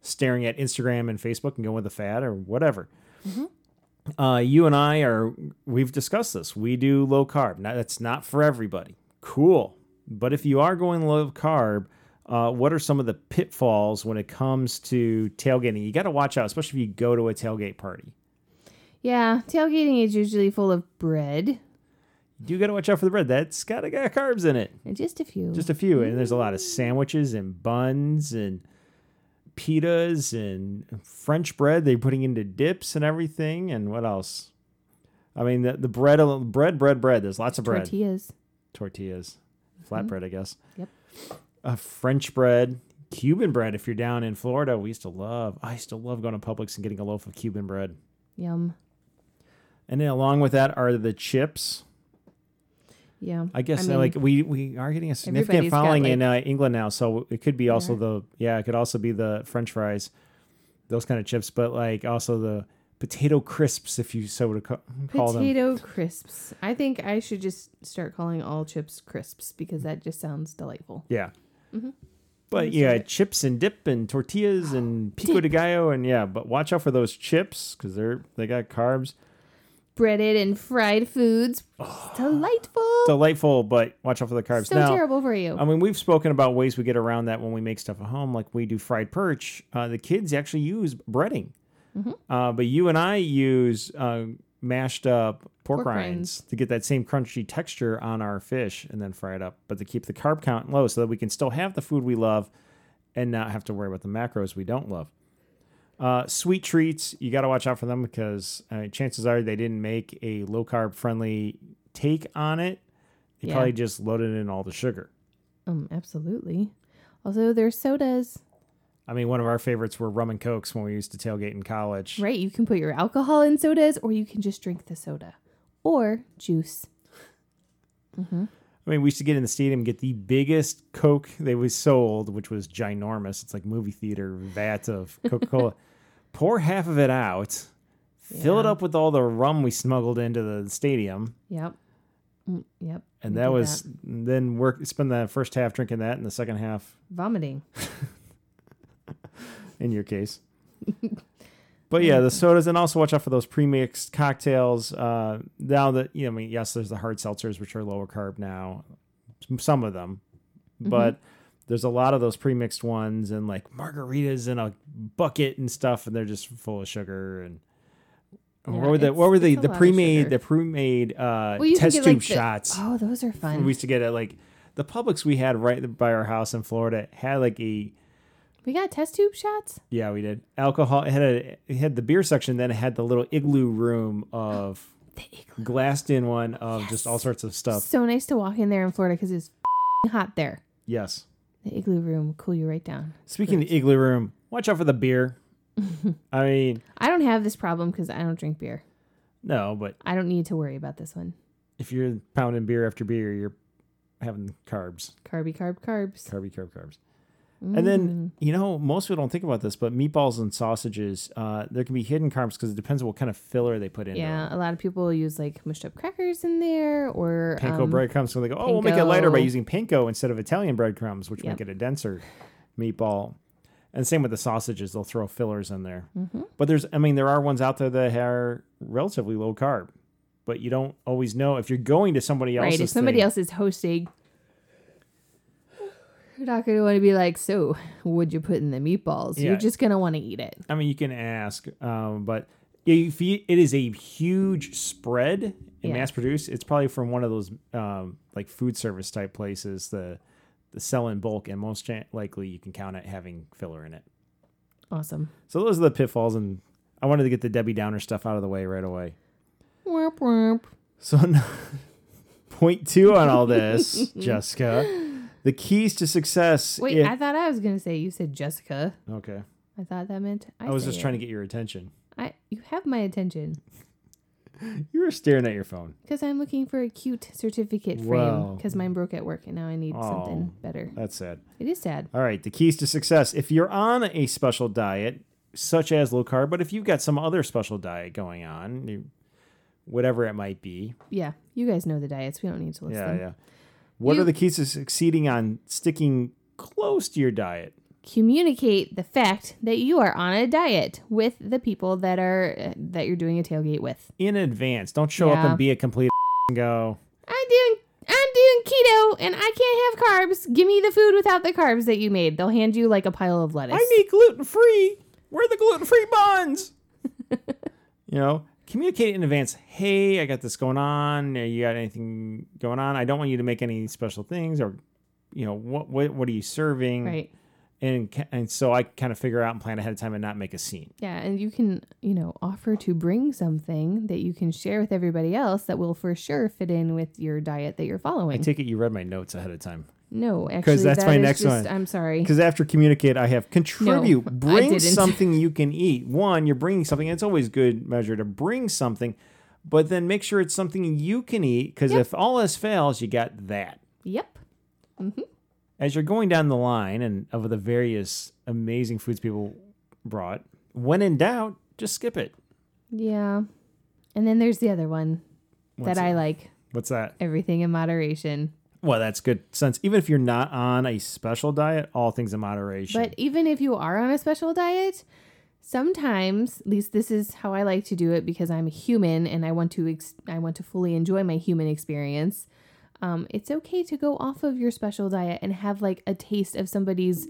staring at Instagram and Facebook and going with the fad or whatever. Mm-hmm. Uh, you and I are, we've discussed this. We do low carb. Now, that's not for everybody. Cool. But if you are going low carb, uh, what are some of the pitfalls when it comes to tailgating? You got to watch out, especially if you go to a tailgate party. Yeah. Tailgating is usually full of bread. You do got to watch out for the bread. That's got to got carbs in it. And just a few. Just a few. Mm-hmm. And there's a lot of sandwiches and buns and pitas and French bread they're putting into dips and everything. And what else? I mean, the, the bread, bread, bread, bread. There's lots of bread. Tortillas. Tortillas. Mm-hmm. Flatbread, I guess. Yep. Uh, French bread. Cuban bread, if you're down in Florida. We used to love, I used to love going to Publix and getting a loaf of Cuban bread. Yum. And then along with that are the chips. Yeah. I guess I mean, like we, we are getting a significant following got, like, in uh, England now. So it could be also yeah. the, yeah, it could also be the French fries, those kind of chips, but like also the potato crisps, if you so would call potato them. Potato crisps. I think I should just start calling all chips crisps because that just sounds delightful. Yeah. Mm-hmm. But yeah, chips and dip and tortillas and pico dip. de gallo. And yeah, but watch out for those chips because they're, they got carbs. Breaded and fried foods. Oh, delightful. Delightful, but watch out for the carbs. So now, terrible for you. I mean, we've spoken about ways we get around that when we make stuff at home. Like we do fried perch. Uh, the kids actually use breading. Mm-hmm. Uh, but you and I use uh, mashed up pork, pork rinds, rinds to get that same crunchy texture on our fish and then fry it up. But to keep the carb count low so that we can still have the food we love and not have to worry about the macros we don't love. Uh, sweet treats, you got to watch out for them because uh, chances are they didn't make a low-carb friendly take on it. They yeah. probably just loaded in all the sugar. Um, absolutely. Also, there's sodas. I mean, one of our favorites were rum and cokes when we used to tailgate in college. Right. You can put your alcohol in sodas or you can just drink the soda or juice. Mm-hmm. I mean, we used to get in the stadium and get the biggest Coke they was sold, which was ginormous. It's like movie theater vats of Coca-Cola. Pour half of it out, yeah. fill it up with all the rum we smuggled into the stadium. Yep. Yep. And that was that. Then work. Spend the first half drinking that and the second half vomiting. In your case. But yeah, the sodas, and also watch out for those pre-mixed cocktails. Uh, now that, you know, I mean, yes, there's the hard seltzers, which are lower carb now, some of them, mm-hmm. but there's a lot of those pre-mixed ones and like margaritas in a bucket and stuff, and they're just full of sugar. And yeah, what were the what were the the pre-made the pre-made uh, well, test tube like shots? The, oh, those are fun. We used to get at like the Publix we had right by our house in Florida had like a. We got test tube shots? Yeah, we did. Alcohol. It had a, it had the beer section, then it had the little igloo room of the igloo. glassed in one of yes. just all sorts of stuff. So nice to walk in there in Florida because it's hot there. Yes. The igloo room, cool you right down. Speaking Good. of the igloo room, watch out for the beer. I mean. I don't have this problem because I don't drink beer. No, but. I don't need to worry about this one. If you're pounding beer after beer, you're having carbs. Carby, carb, carbs. Carby, carb, carbs. And then, you know, most people don't think about this, but meatballs and sausages, uh, there can be hidden carbs because it depends on what kind of filler they put in. Yeah, there. A lot of people use like mushed up crackers in there or... panko um, breadcrumbs. So they go, oh, panko. We'll make it lighter by using panko instead of Italian breadcrumbs, which yep. make it a denser meatball. And same with the sausages. They'll throw fillers in there. Mm-hmm. But there's, I mean, there are ones out there that are relatively low carb, but you don't always know if you're going to somebody else's Right, if somebody thing, else is hosting... You're not going to want to be like, so what'd you put in the meatballs? Yeah. You're just going to want to eat it. I mean, you can ask, um, but if you, it is a huge spread and yeah. mass produced. It's probably from one of those um, like food service type places, the, the sell in bulk, and most likely you can count it having filler in it. Awesome. So those are the pitfalls, and I wanted to get the Debbie Downer stuff out of the way right away. Womp womp. So point two on all this, Jessica. The keys to success. Wait, it, I thought I was going to say, you said Jessica. Okay. I thought that meant I, I was just it. trying to get your attention. I You have my attention. You were staring at your phone. Because I'm looking for a cute certificate wow. frame. Because mine broke at work and now I need oh, something better. That's sad. It is sad. All right. The keys to success. If you're on a special diet, such as low carb, but if you've got some other special diet going on, you, whatever it might be. Yeah. You guys know the diets. We don't need to list yeah, them. Yeah, yeah. What you, are the keys to succeeding on sticking close to your diet? Communicate the fact that you are on a diet with the people that are that you're doing a tailgate with. In advance. Don't show yeah. up and be a complete and go, I'm doing, I'm doing keto and I can't have carbs. Give me the food without the carbs that you made. They'll hand you like a pile of lettuce. I need gluten-free. Where are the gluten-free buns? You know? Communicate in advance. Hey, I got this going on. You got anything going on? I don't want you to make any special things, or, you know, what what, what are you serving? Right. And and so I kind of figure out and plan ahead of time and not make a scene. Yeah, and you can, you know, offer to bring something that you can share with everybody else that will for sure fit in with your diet that you're following. I take it you read my notes ahead of time. No, actually, because that's that my next just, one. I'm sorry. Because after communicate, I have contribute. No, bring something you can eat. One, you're bringing something. It's always good measure to bring something, but then make sure it's something you can eat. Because yep. if all else fails, you got that. Yep. Mm-hmm. As you're going down the line and of the various amazing foods people brought, when in doubt, just skip it. Yeah. And then there's the other one What's that it? I like. What's that? Everything in moderation. Well, that's good sense. Even if you're not on a special diet, all things in moderation. But even if you are on a special diet, sometimes, at least this is how I like to do it because I'm a human and I want to ex- I want to fully enjoy my human experience. Um, it's okay to go off of your special diet and have like a taste of somebody's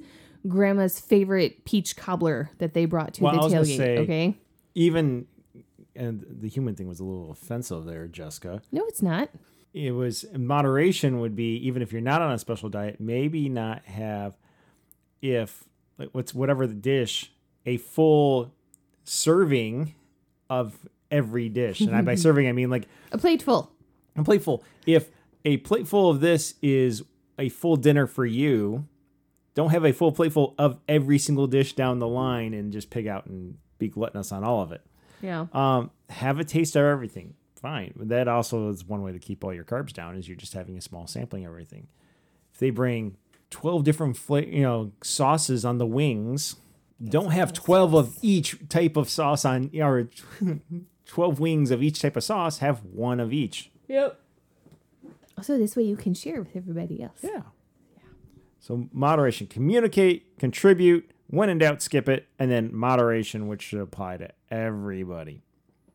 grandma's favorite peach cobbler that they brought to well, the I was tailgate. Say, okay, even and the human thing was a little offensive there, Jessica. No, it's not. It was moderation would be, even if you're not on a special diet, maybe not have, if what's whatever the dish, a full serving of every dish. And I, by serving, I mean like a plateful, a plateful. If a plateful of this is a full dinner for you, don't have a full plateful of every single dish down the line and just pig out and be gluttonous on all of it. Yeah. Um, have a taste of everything. Fine. That also is one way to keep all your carbs down is you're just having a small sampling of everything. If they bring twelve different fla- you know, sauces on the wings, that's don't have twelve sauce. Of each type of sauce on, or twelve wings of each type of sauce, have one of each. Yep. So this way you can share with everybody else. Yeah. yeah. So moderation, communicate, contribute, when in doubt, skip it, and then moderation, which should apply to everybody.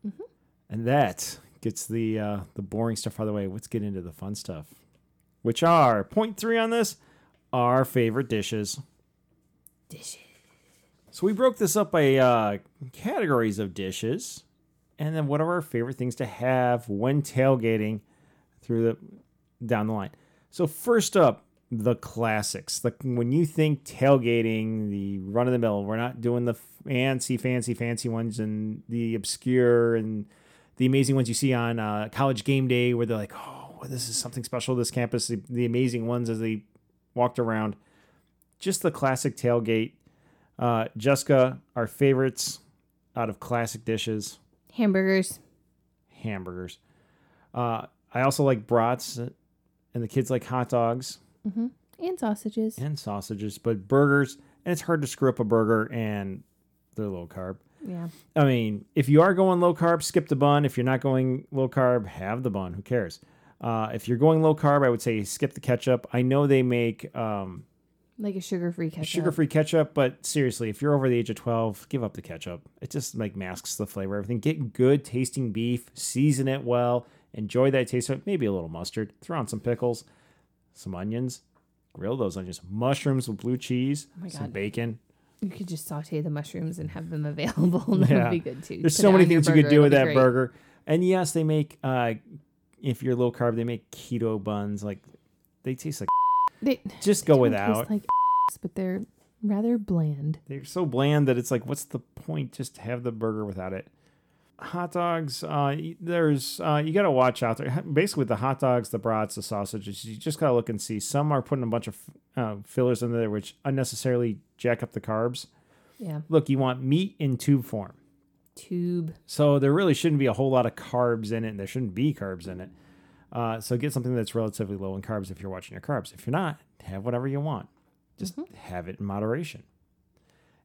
Mm-hmm. And that gets the uh, the boring stuff out of the way. Let's get into the fun stuff, which are point three on this, our favorite dishes. Dishes. So we broke this up by uh, categories of dishes, and then what are our favorite things to have when tailgating through the down the line. So first up, the classics. Like when you think tailgating, the run of the mill, we're not doing the fancy, fancy, fancy ones and the obscure and the amazing ones you see on uh, College Game Day where they're like, oh, this is something special, this campus, the, the amazing ones as they walked around. Just the classic tailgate. Uh, Jessica, our favorites out of classic dishes. Hamburgers. Hamburgers. Uh, I also like brats, and the kids like hot dogs. Mm-hmm. And sausages. And sausages, but burgers. And it's hard to screw up a burger, and they're low carb. Yeah. I mean, if you are going low carb, skip the bun. If you're not going low carb, have the bun. Who cares? Uh, if you're going low carb, I would say skip the ketchup. I know they make um, like a sugar-free ketchup. Sugar-free ketchup, but seriously, if you're over the age of twelve, give up the ketchup. It just like masks the flavor of everything. Get good tasting beef, season it well, enjoy that taste of it. Maybe a little mustard, throw on some pickles, some onions. grill those onions. Mushrooms with blue cheese, oh some bacon. You could just saute the mushrooms and have them available. That yeah. would be good too. There's Put so many things you could do with that great. burger. And yes, they make, uh, if you're low carb, they make keto buns. Like they taste like they just they go without. Like but they're rather bland. They're so bland that it's like, what's the point? Just have the burger without it. Hot dogs, uh, there's uh, you got to watch out there. Basically, the hot dogs, the brats, the sausages, you just got to look and see. Some are putting a bunch of uh, fillers in there, which unnecessarily jack up the carbs. Yeah. Look, you want meat in tube form. Tube. So there really shouldn't be a whole lot of carbs in it, and there shouldn't be carbs in it. Uh, so get something that's relatively low in carbs if you're watching your carbs. If you're not, have whatever you want. Just mm-hmm. have it in moderation.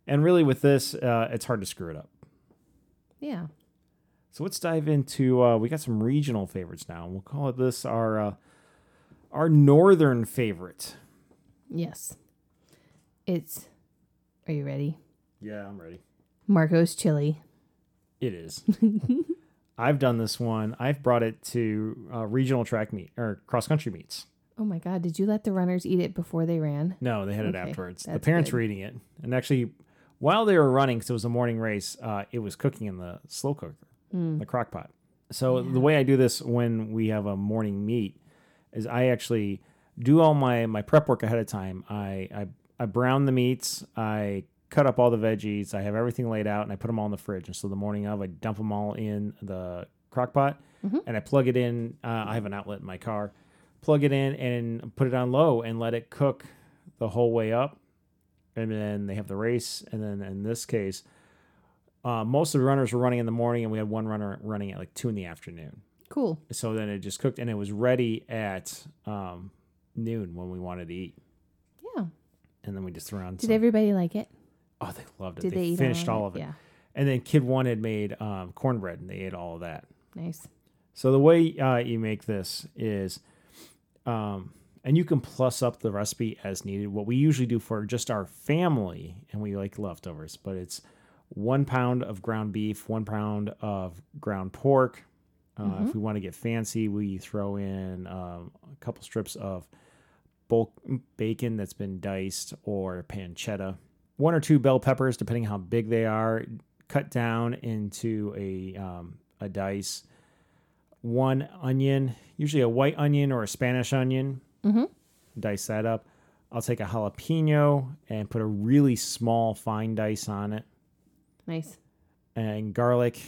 And really with this, uh, it's hard to screw it up. Yeah. So let's dive into, uh, we got some regional favorites now. We'll call it this our uh, our northern favorite. Yes. It's, are you ready? Yeah, I'm ready. Marco's Chili. It is. I've done this one. I've brought it to uh, regional track meet, or cross-country meets. Oh my God, did you let the runners eat it before they ran? No, they had okay, it afterwards. The parents good. were eating it. And actually, while they were running, because it was a morning race, uh, it was cooking in the slow cooker. Mm. The crock pot. So yeah. the way I do this when we have a morning meet is I actually do all my, my prep work ahead of time. I, I I brown the meats. I cut up all the veggies. I have everything laid out, and I put them all in the fridge. And so the morning of, I dump them all in the crock pot, mm-hmm. and I plug it in. Uh, I have an outlet in my car. Plug it in and put it on low and let it cook the whole way up. And then they have the race. And then in this case... Uh, most of the runners were running in the morning, and we had one runner running at like two in the afternoon. Cool. So then it just cooked, and it was ready at um, noon when we wanted to eat. Yeah. And then we just threw on. Did some. everybody like it? Oh, they loved it. Did they they finished all of it. Yeah. And then Kid One had made um, cornbread, and they ate all of that. Nice. So the way uh, you make this is, um, and you can plus up the recipe as needed. What we usually do for just our family, and we like leftovers, but it's. One pound of ground beef, one pound of ground pork. Uh, mm-hmm. If we want to get fancy, we throw in um, a couple strips of bulk bacon that's been diced or pancetta. One or two bell peppers, depending how big they are, cut down into a um, a dice. One onion, usually a white onion or a Spanish onion. Mm-hmm. Dice that up. I'll take a jalapeno and put a really small fine dice on it. Nice. And garlic,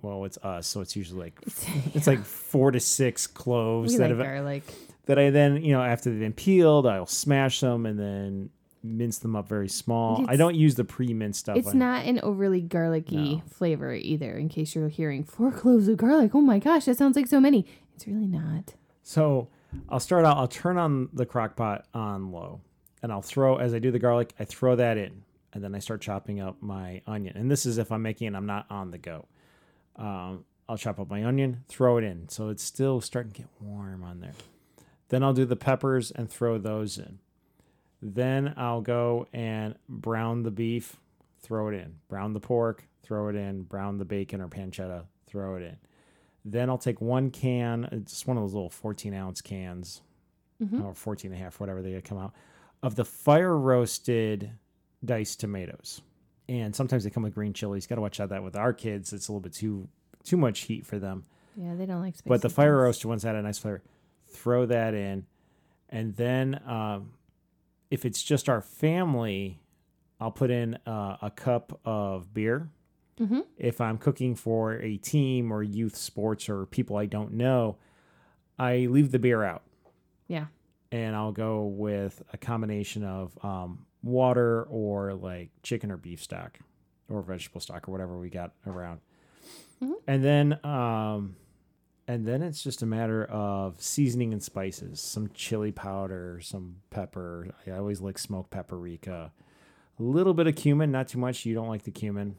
well, it's us, so it's usually like it's, yeah. it's like four to six cloves we that like have, garlic. That I then, you know, after they've been peeled, I'll smash them and then mince them up very small. It's, I don't use the pre-minced stuff. It's on. Not an overly garlicky no. flavor either. In case you're hearing four cloves of garlic, oh my gosh, that sounds like so many. It's really not. So I'll start out. I'll turn on the crock pot on low, and I'll throw as I do the garlic. I throw that in. And then I start chopping up my onion. And this is if I'm making it, I'm not on the go. Um, I'll chop up my onion, throw it in. So it's still starting to get warm on there. Then I'll do the peppers and throw those in. Then I'll go and brown the beef, throw it in. Brown the pork, throw it in. Brown the bacon or pancetta, throw it in. Then I'll take one can, it's one of those little fourteen-ounce cans, mm-hmm. or fourteen and a half, whatever they come out, of the fire-roasted... diced tomatoes, and sometimes they come with green chilies. Got to watch out that with our kids, it's a little bit too too much heat for them. Yeah, they don't like spicy. But the fire roasted ones had a nice flavor. Throw that in, and then um, if it's just our family, I'll put in uh, a cup of beer. Mm-hmm. If I'm cooking for a team or youth sports or people I don't know, I leave the beer out. Yeah, and I'll go with a combination of. Um, water or like chicken or beef stock or vegetable stock or whatever we got around. Mm-hmm. And then um, and then it's just a matter of seasoning and spices, some chili powder, some pepper. I always like smoked paprika, a little bit of cumin, not too much. You don't like the cumin.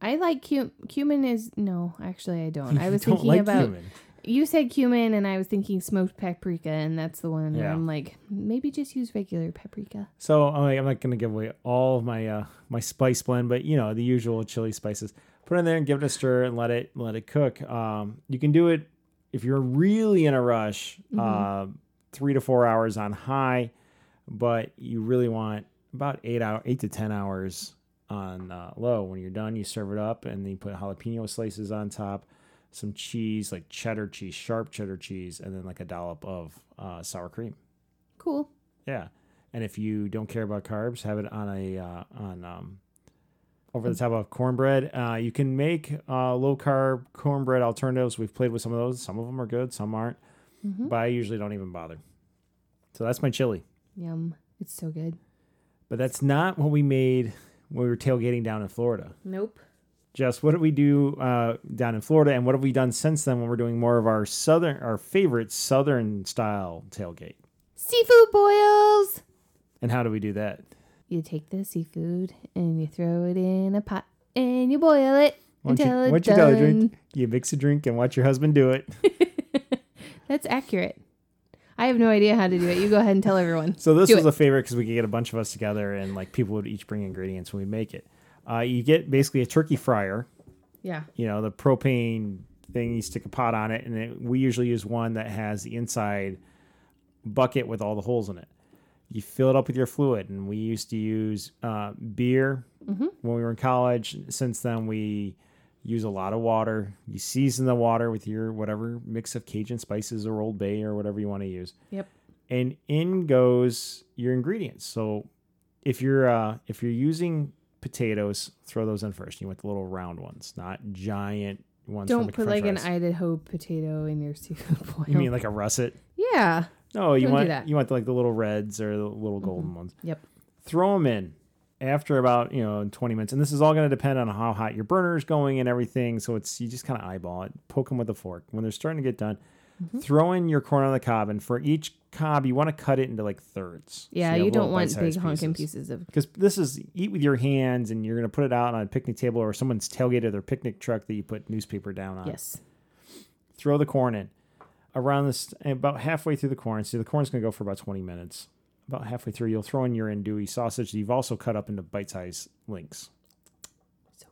I like cumin. Cumin is no, actually I don't. I was don't thinking like about cumin. You said cumin and I was thinking smoked paprika, and that's the one yeah. I'm like, maybe just use regular paprika. So I'm, like, I'm not going to give away all of my uh, my spice blend, but, you know, the usual chili spices. Put it in there and give it a stir and let it let it cook. Um, you can do it if you're really in a rush, mm-hmm. uh, three to four hours on high. but you really want about eight hour, eight to ten hours on uh, low. When you're done, you serve it up, and then you put jalapeno slices on top, some cheese, like cheddar cheese, sharp cheddar cheese, and then like a dollop of uh, sour cream. Cool. Yeah. And if you don't care about carbs, have it on a uh, on um, over the top of cornbread. Uh, you can make uh, low carb cornbread alternatives. We've played with some of those. Some of them are good, some aren't. Mm-hmm. But I usually don't even bother. So that's my chili. Yum! It's so good. But that's not what we made when we were tailgating down in Florida. Nope. Jess, what did we do uh, down in Florida, and what have we done since then when we're doing more of our southern, our favorite southern style tailgate? Seafood boils. And how do we do that? You take the seafood and you throw it in a pot and you boil it until it's done. What you drink? You mix a drink and watch your husband do it. That's accurate. I have no idea how to do it. You go ahead and tell everyone. So this was a favorite because we could get a bunch of us together and like people would each bring ingredients when we make it. Uh, you get basically a turkey fryer. Yeah. You know, the propane thing, you stick a pot on it, and it, we usually use one that has the inside bucket with all the holes in it. You fill it up with your fluid, and we used to use uh, beer mm-hmm. when we were in college. Since then, we use a lot of water. You season the water with your whatever mix of Cajun spices or Old Bay or whatever you want to use. Yep. And in goes your ingredients. So if you're uh, if you're using potatoes, throw those in first. You want the little round ones, not giant ones. Don't put like an Idaho potato in your seafood boil. You mean like a russet? Yeah. No, you Don't want you want like the little reds or the little golden mm-hmm. ones. Yep. Throw them in after about, you know, twenty minutes. And this is all going to depend on how hot your burner is going and everything. So it's you just kind of eyeball it. Poke them with a fork. When they're starting to get done, mm-hmm. throw in your corn on the cob. And for each cob, you want to cut it into like thirds. Yeah, so you, you don't want big honking pieces of. Because this is eat with your hands, and you're going to put it out on a picnic table or someone's tailgate of their picnic truck that you put newspaper down on. Yes. Throw the corn in. Around this, about halfway through the corn, so the corn's going to go for about twenty minutes. About halfway through, you'll throw in your andouille sausage that you've also cut up into bite-sized links. So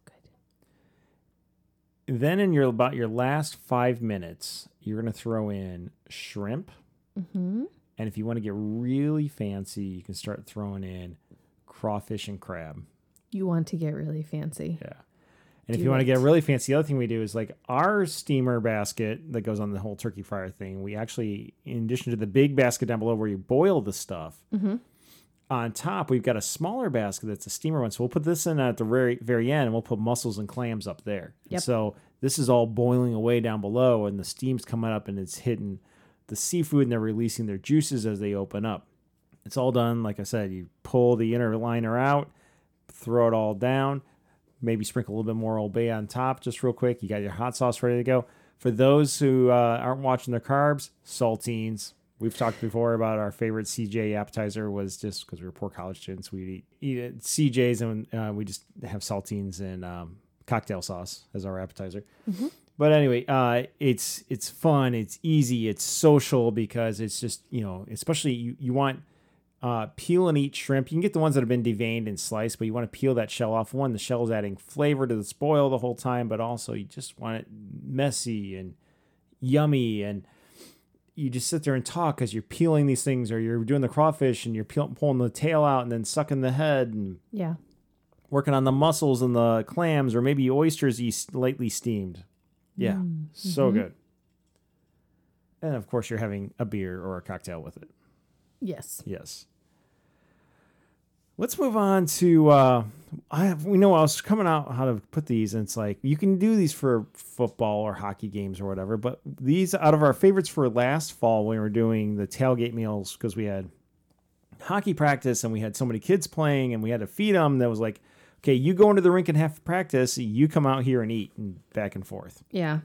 good. Then in your about your last five minutes, you're going to throw in shrimp. Mm-hmm. And if you want to get really fancy, you can start throwing in crawfish and crab. You want to get really fancy. Yeah. And do if you it. want to get really fancy, the other thing we do is like our steamer basket that goes on the whole turkey fryer thing. We actually, in addition to the big basket down below where you boil the stuff, mm-hmm. on top we've got a smaller basket that's a steamer one. So we'll put this in at the very, very end, and we'll put mussels and clams up there. Yep. And so this is all boiling away down below, and the steam's coming up, and it's hitting the seafood, and they're releasing their juices as they open up. It's all done. Like I said, you pull the inner liner out, throw it all down. Maybe sprinkle a little bit more Old Bay on top just real quick. You got your hot sauce ready to go. For those who uh, aren't watching their carbs, saltines. We've talked before about our favorite C J appetizer was just because we were poor college students. We'd eat, eat at C J's and uh, we just have saltines and um, cocktail sauce as our appetizer. Mm-hmm. But anyway, uh, it's it's fun. It's easy. It's social because it's just, you know, especially you, you want... Uh, peel and eat shrimp. You can get the ones that have been deveined and sliced, but you want to peel that shell off. One, the shell is adding flavor to the spoil the whole time, but also you just want it messy and yummy. And you just sit there and talk as you're peeling these things, or you're doing the crawfish and you're peel- pulling the tail out and then sucking the head and yeah, working on the mussels and the clams, or maybe oysters you lightly steamed. Yeah, mm-hmm. so good. And of course, you're having a beer or a cocktail with it. Yes. Yes. Let's move on to, uh, I have, we know I was coming out how to put these, and it's like, you can do these for football or hockey games or whatever, but these out of our favorites for last fall when we were doing the tailgate meals, because we had hockey practice and we had so many kids playing and we had to feed them. That was like, okay, you go into the rink and have practice, you come out here and eat, and back and forth. Yeah.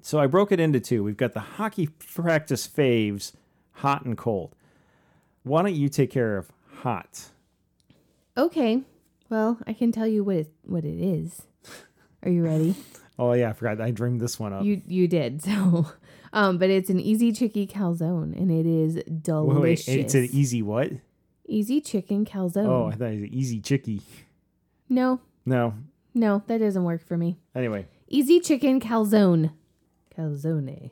So I broke it into two. We've got the hockey practice faves, hot and cold. Why don't you take care of hot? Okay. Well, I can tell you what it, what it is. Are you ready? Oh, yeah. I forgot. I dreamed this one up. You you did. So, um, but it's an easy chicken calzone, and it is delicious. Wait, wait, it's an easy what? Easy chicken calzone. Oh, I thought it was an easy chicky. No. No. No, that doesn't work for me. Anyway. Easy chicken calzone. Calzone.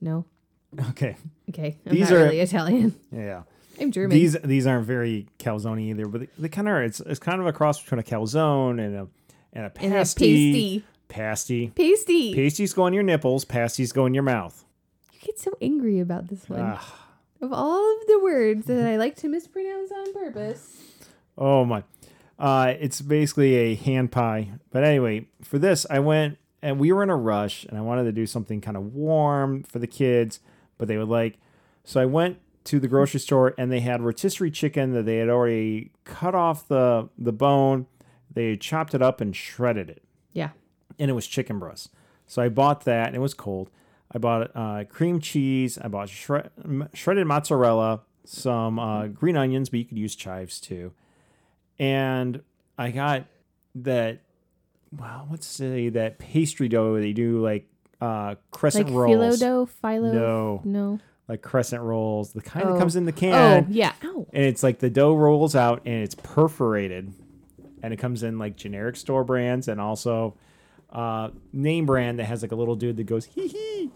No? Okay. Okay. I'm these not are really Italian. Yeah. I'm German. These these aren't very calzone either, but they, they kind of are. It's it's kind of a cross between a calzone and a and a pasty. And a pasty. Pasty. Pasty. Pasties go on your nipples. Pasties go in your mouth. You get so angry about this one. Uh, of all of the words that I like to mispronounce on purpose. Oh my! Uh, it's basically a hand pie. But anyway, for this I went and we were in a rush, and I wanted to do something kind of warm for the kids, but they would like. So I went to the grocery store, and they had rotisserie chicken that they had already cut off the the bone. They chopped it up and shredded it. Yeah. And it was chicken breast. So I bought that, and it was cold. I bought uh, cream cheese. I bought shred- shredded mozzarella, some uh, green onions, but you could use chives too. And I got that, well, let's say that pastry dough they do, like uh, crescent like rolls. Like phyllo dough? Phyllo? No. No. Like crescent rolls. The kind oh. that comes in the can. Oh, yeah. Ow. And it's like the dough rolls out, and it's perforated. And it comes in like generic store brands and also... Uh, name brand that has like a little dude that goes hee hee.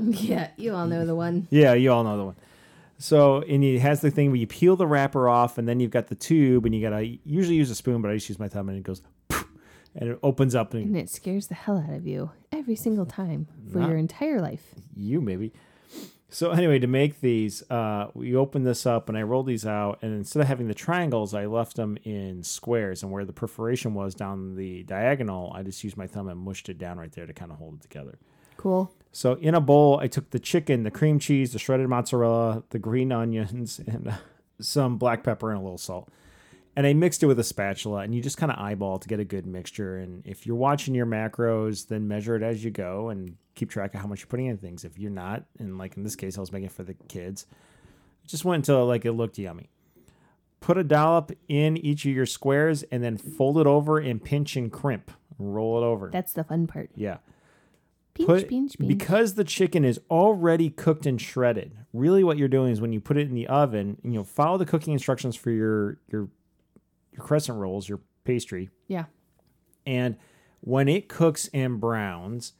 Yeah, you all know the one. Yeah, you all know the one. So, and it has the thing where you peel the wrapper off, and then you've got the tube, and you gotta usually use a spoon, but I just use my thumb, and it goes, poof, and it opens up, and, and it scares the hell out of you every single time for your entire life. You maybe. So anyway, to make these, uh, we open this up, and I roll these out, and instead of having the triangles, I left them in squares, and where the perforation was down the diagonal, I just used my thumb and mushed it down right there to kind of hold it together. Cool. So in a bowl, I took the chicken, the cream cheese, the shredded mozzarella, the green onions, and uh, some black pepper and a little salt, and I mixed it with a spatula, and you just kind of eyeball it to get a good mixture, and if you're watching your macros, then measure it as you go, and... keep track of how much you're putting in things. If you're not, and like in this case, I was making it for the kids, just went until like it looked yummy. Put a dollop in each of your squares and then fold it over and pinch and crimp. Roll it over. That's the fun part. Yeah. Pinch, put, pinch, pinch. Because the chicken is already cooked and shredded, really what you're doing is when you put it in the oven, you know, follow the cooking instructions for your your your crescent rolls, your pastry. Yeah. And when it cooks and browns,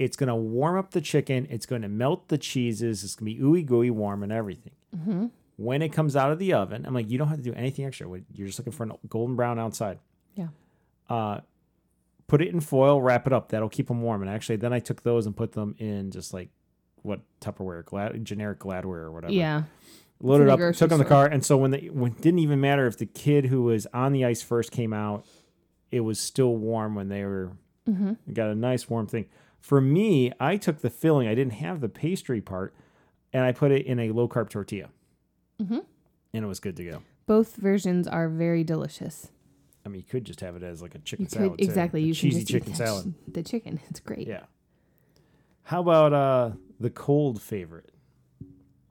it's going to warm up the chicken. It's going to melt the cheeses. It's going to be ooey gooey warm and everything. Mm-hmm. When it comes out of the oven, I'm like, you don't have to do anything extra. You're just looking for a golden brown outside. Yeah. Uh, put it in foil, wrap it up. That'll keep them warm. And actually, then I took those and put them in just like what Tupperware, glad, generic Gladware or whatever. Yeah. Loaded up, took them in the car. And so when they, when it didn't even matter if the kid who was on the ice first came out, it was still warm when they were, mm-hmm. got a nice warm thing. For me, I took the filling. I didn't have the pastry part, and I put it in a low-carb tortilla. Mm-hmm. And it was good to go. Both versions are very delicious. I mean, you could just have it as like a chicken you salad. Could, exactly. You cheesy can just chicken eat salad. The chicken. It's great. Yeah. How about uh, the cold favorite?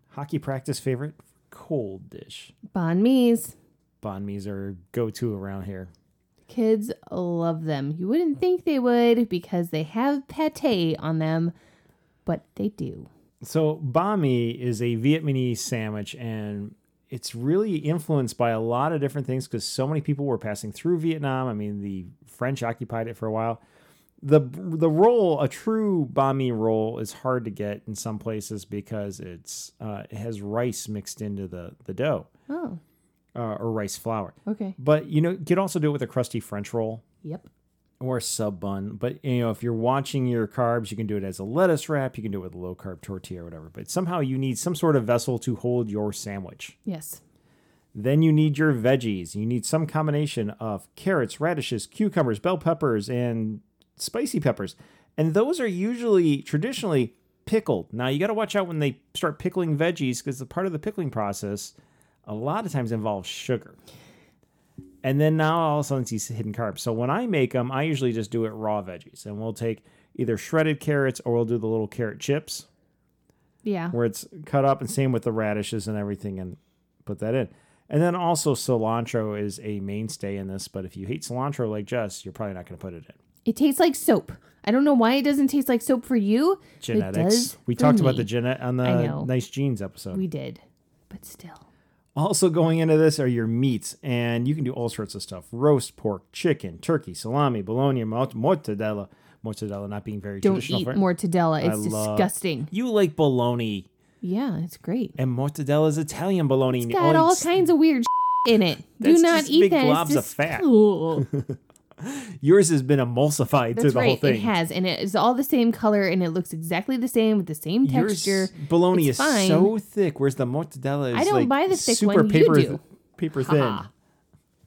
Hockey practice favorite? Cold dish. Banh Mi's. Banh Mi's are go-to around here. Kids love them. You wouldn't think they would because they have pate on them, but they do. So banh mi is a Vietnamese sandwich, and it's really influenced by a lot of different things because so many people were passing through Vietnam. I mean, the French occupied it for a while. The the roll, a true banh mi roll, is hard to get in some places because it's uh, it has rice mixed into the, the dough. Oh. Uh, or rice flour. Okay. But, you know, you could also do it with a crusty French roll. Yep. Or a sub bun. But, you know, if you're watching your carbs, you can do it as a lettuce wrap. You can do it with a low-carb tortilla or whatever. But somehow you need some sort of vessel to hold your sandwich. Yes. Then you need your veggies. You need some combination of carrots, radishes, cucumbers, bell peppers, and spicy peppers. And those are usually, traditionally, pickled. Now, you got to watch out when they start pickling veggies because the part of the pickling process... a lot of times involves sugar. And then now all of a sudden it's these hidden carbs. So when I make them, I usually just do it raw veggies. And we'll take either shredded carrots or we'll do the little carrot chips. Yeah. Where it's cut up, and same with the radishes and everything, and put that in. And then also cilantro is a mainstay in this. But if you hate cilantro like Jess, you're probably not going to put it in. It tastes like soap. I don't know why it doesn't taste like soap for you. Genetics. We talked me. about the genet on the Nice Genes episode. We did. But still. Also going into this are your meats, and you can do all sorts of stuff. Roast pork, chicken, turkey, salami, bologna, mortadella. Mortadella not being very Don't traditional. Don't eat mortadella. It's I disgusting. Love. You like bologna. Yeah, it's great. And mozzarella's Italian bologna. It's got oh, all it's... kinds of weird shit in it. Do That's not eat big that. Big globs just... of fat. Cool. Yours has been emulsified That's to the right. whole thing. It has, and it's all the same color, and it looks exactly the same with the same texture. Yours bologna it's is fine. so thick, whereas the mozzarella is I don't like buy the thick super one. Paper, you do. Th- paper thin. Ha-ha.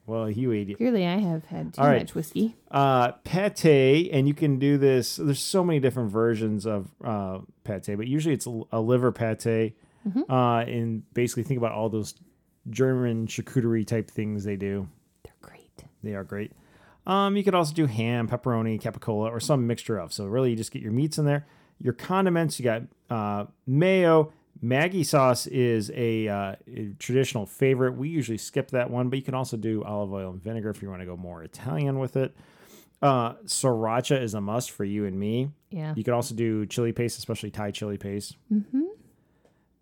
Well, you idiot. Clearly, I have had too right. much whiskey. Uh, pate, and you can do this. There's so many different versions of uh, pate, but usually it's a liver pate. Mm-hmm. Uh, and basically, think about all those German charcuterie type things they do. They're great. They are great. Um, you could also do ham, pepperoni, capicola, or some mixture of. So really, you just get your meats in there. Your condiments, you got uh, mayo. Maggi sauce is a, uh, a traditional favorite. We usually skip that one, but you can also do olive oil and vinegar if you want to go more Italian with it. Uh, sriracha is a must for you and me. Yeah. You can also do chili paste, especially Thai chili paste. Mm-hmm.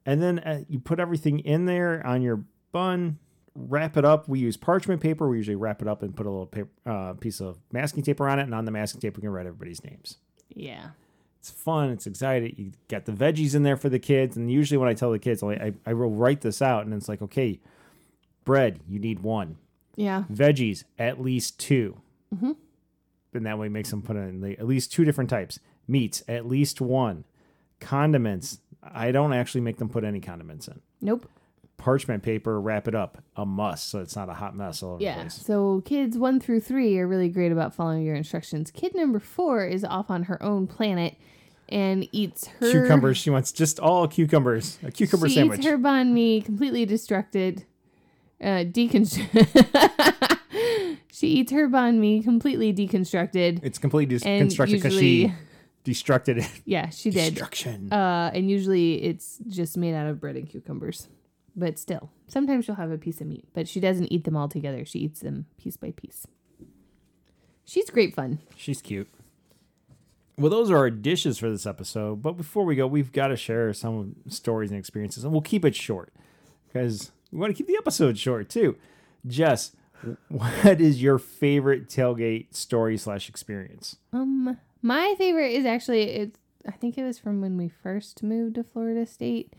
And then uh, you put everything in there on your bun. Wrap it up. We use parchment paper. We usually wrap it up and put a little paper, uh, piece of masking tape around it. And on the masking tape, we can write everybody's names. Yeah. It's fun. It's exciting. You got the veggies in there for the kids. And usually when I tell the kids, I, I will write this out. And it's like, okay, bread, you need one. Yeah. Veggies, at least two. Mm-hmm. And that way makes them put in at least two different types. Meats, at least one. Condiments. I don't actually make them put any condiments in. Nope. Parchment paper, wrap it up, a must, so it's not a hot mess all over yeah. the place. So kids one through three are really great about following your instructions. Kid number four is off on her own planet and eats her... Cucumbers. She wants just all cucumbers. A cucumber she sandwich. She eats her banh mi, completely destructed, uh, deconstructed. She eats her banh mi, completely deconstructed. It's completely deconstructed because she... Destructed it. Yeah, she did. Destruction. Uh, and usually it's just made out of bread and cucumbers. But still, sometimes she'll have a piece of meat, but she doesn't eat them all together. She eats them piece by piece. She's great fun. She's cute. Well, those are our dishes for this episode. But before we go, we've got to share some stories and experiences, and we'll keep it short because we want to keep the episode short too. Jess, what is your favorite tailgate story slash experience? Um, my favorite is actually it's. I think it was from when we first moved to Florida State.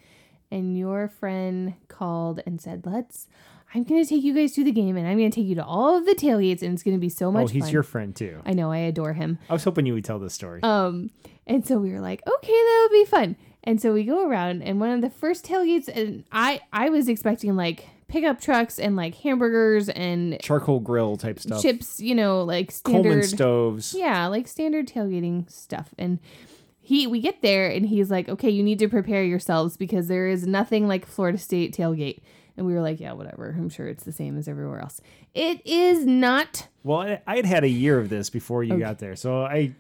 And your friend called and said, let's, I'm going to take you guys to the game and I'm going to take you to all of the tailgates and it's going to be so much fun. Oh, he's fun. Your friend too. I know. I adore him. I was hoping you would tell this story. Um, and so we were like, okay, that'll be fun. And so we go around and one of the first tailgates and I, I was expecting like pickup trucks and like hamburgers and charcoal grill type stuff, chips, you know, like standard Coleman stoves. Yeah. Like standard tailgating stuff. And He, we get there and he's like, okay, you need to prepare yourselves because there is nothing like Florida State tailgate. And we were like, yeah, whatever. I'm sure it's the same as everywhere else. It is not. Well, I had had a year of this before you okay. got there. So I.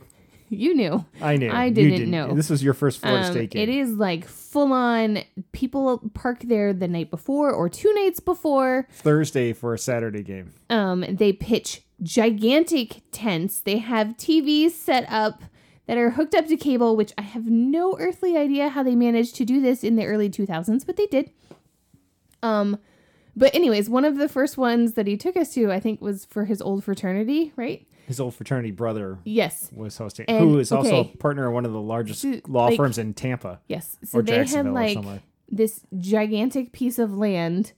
You knew. I knew. I didn't, didn't. know. This was your first Florida um, State game. It is like full on people park there the night before or two nights before. Thursday for a Saturday game. Um, They pitch gigantic tents. They have T Vs set up. That are hooked up to cable, which I have no earthly idea how they managed to do this in the early two thousands, but they did. Um, but anyways, one of the first ones that he took us to, I think, was for his old fraternity, right? His old fraternity brother. Yes. Was hosting, and, who is okay. also a partner of one of the largest so, law like, firms in Tampa. Yes. So or they Jacksonville had like this gigantic piece of land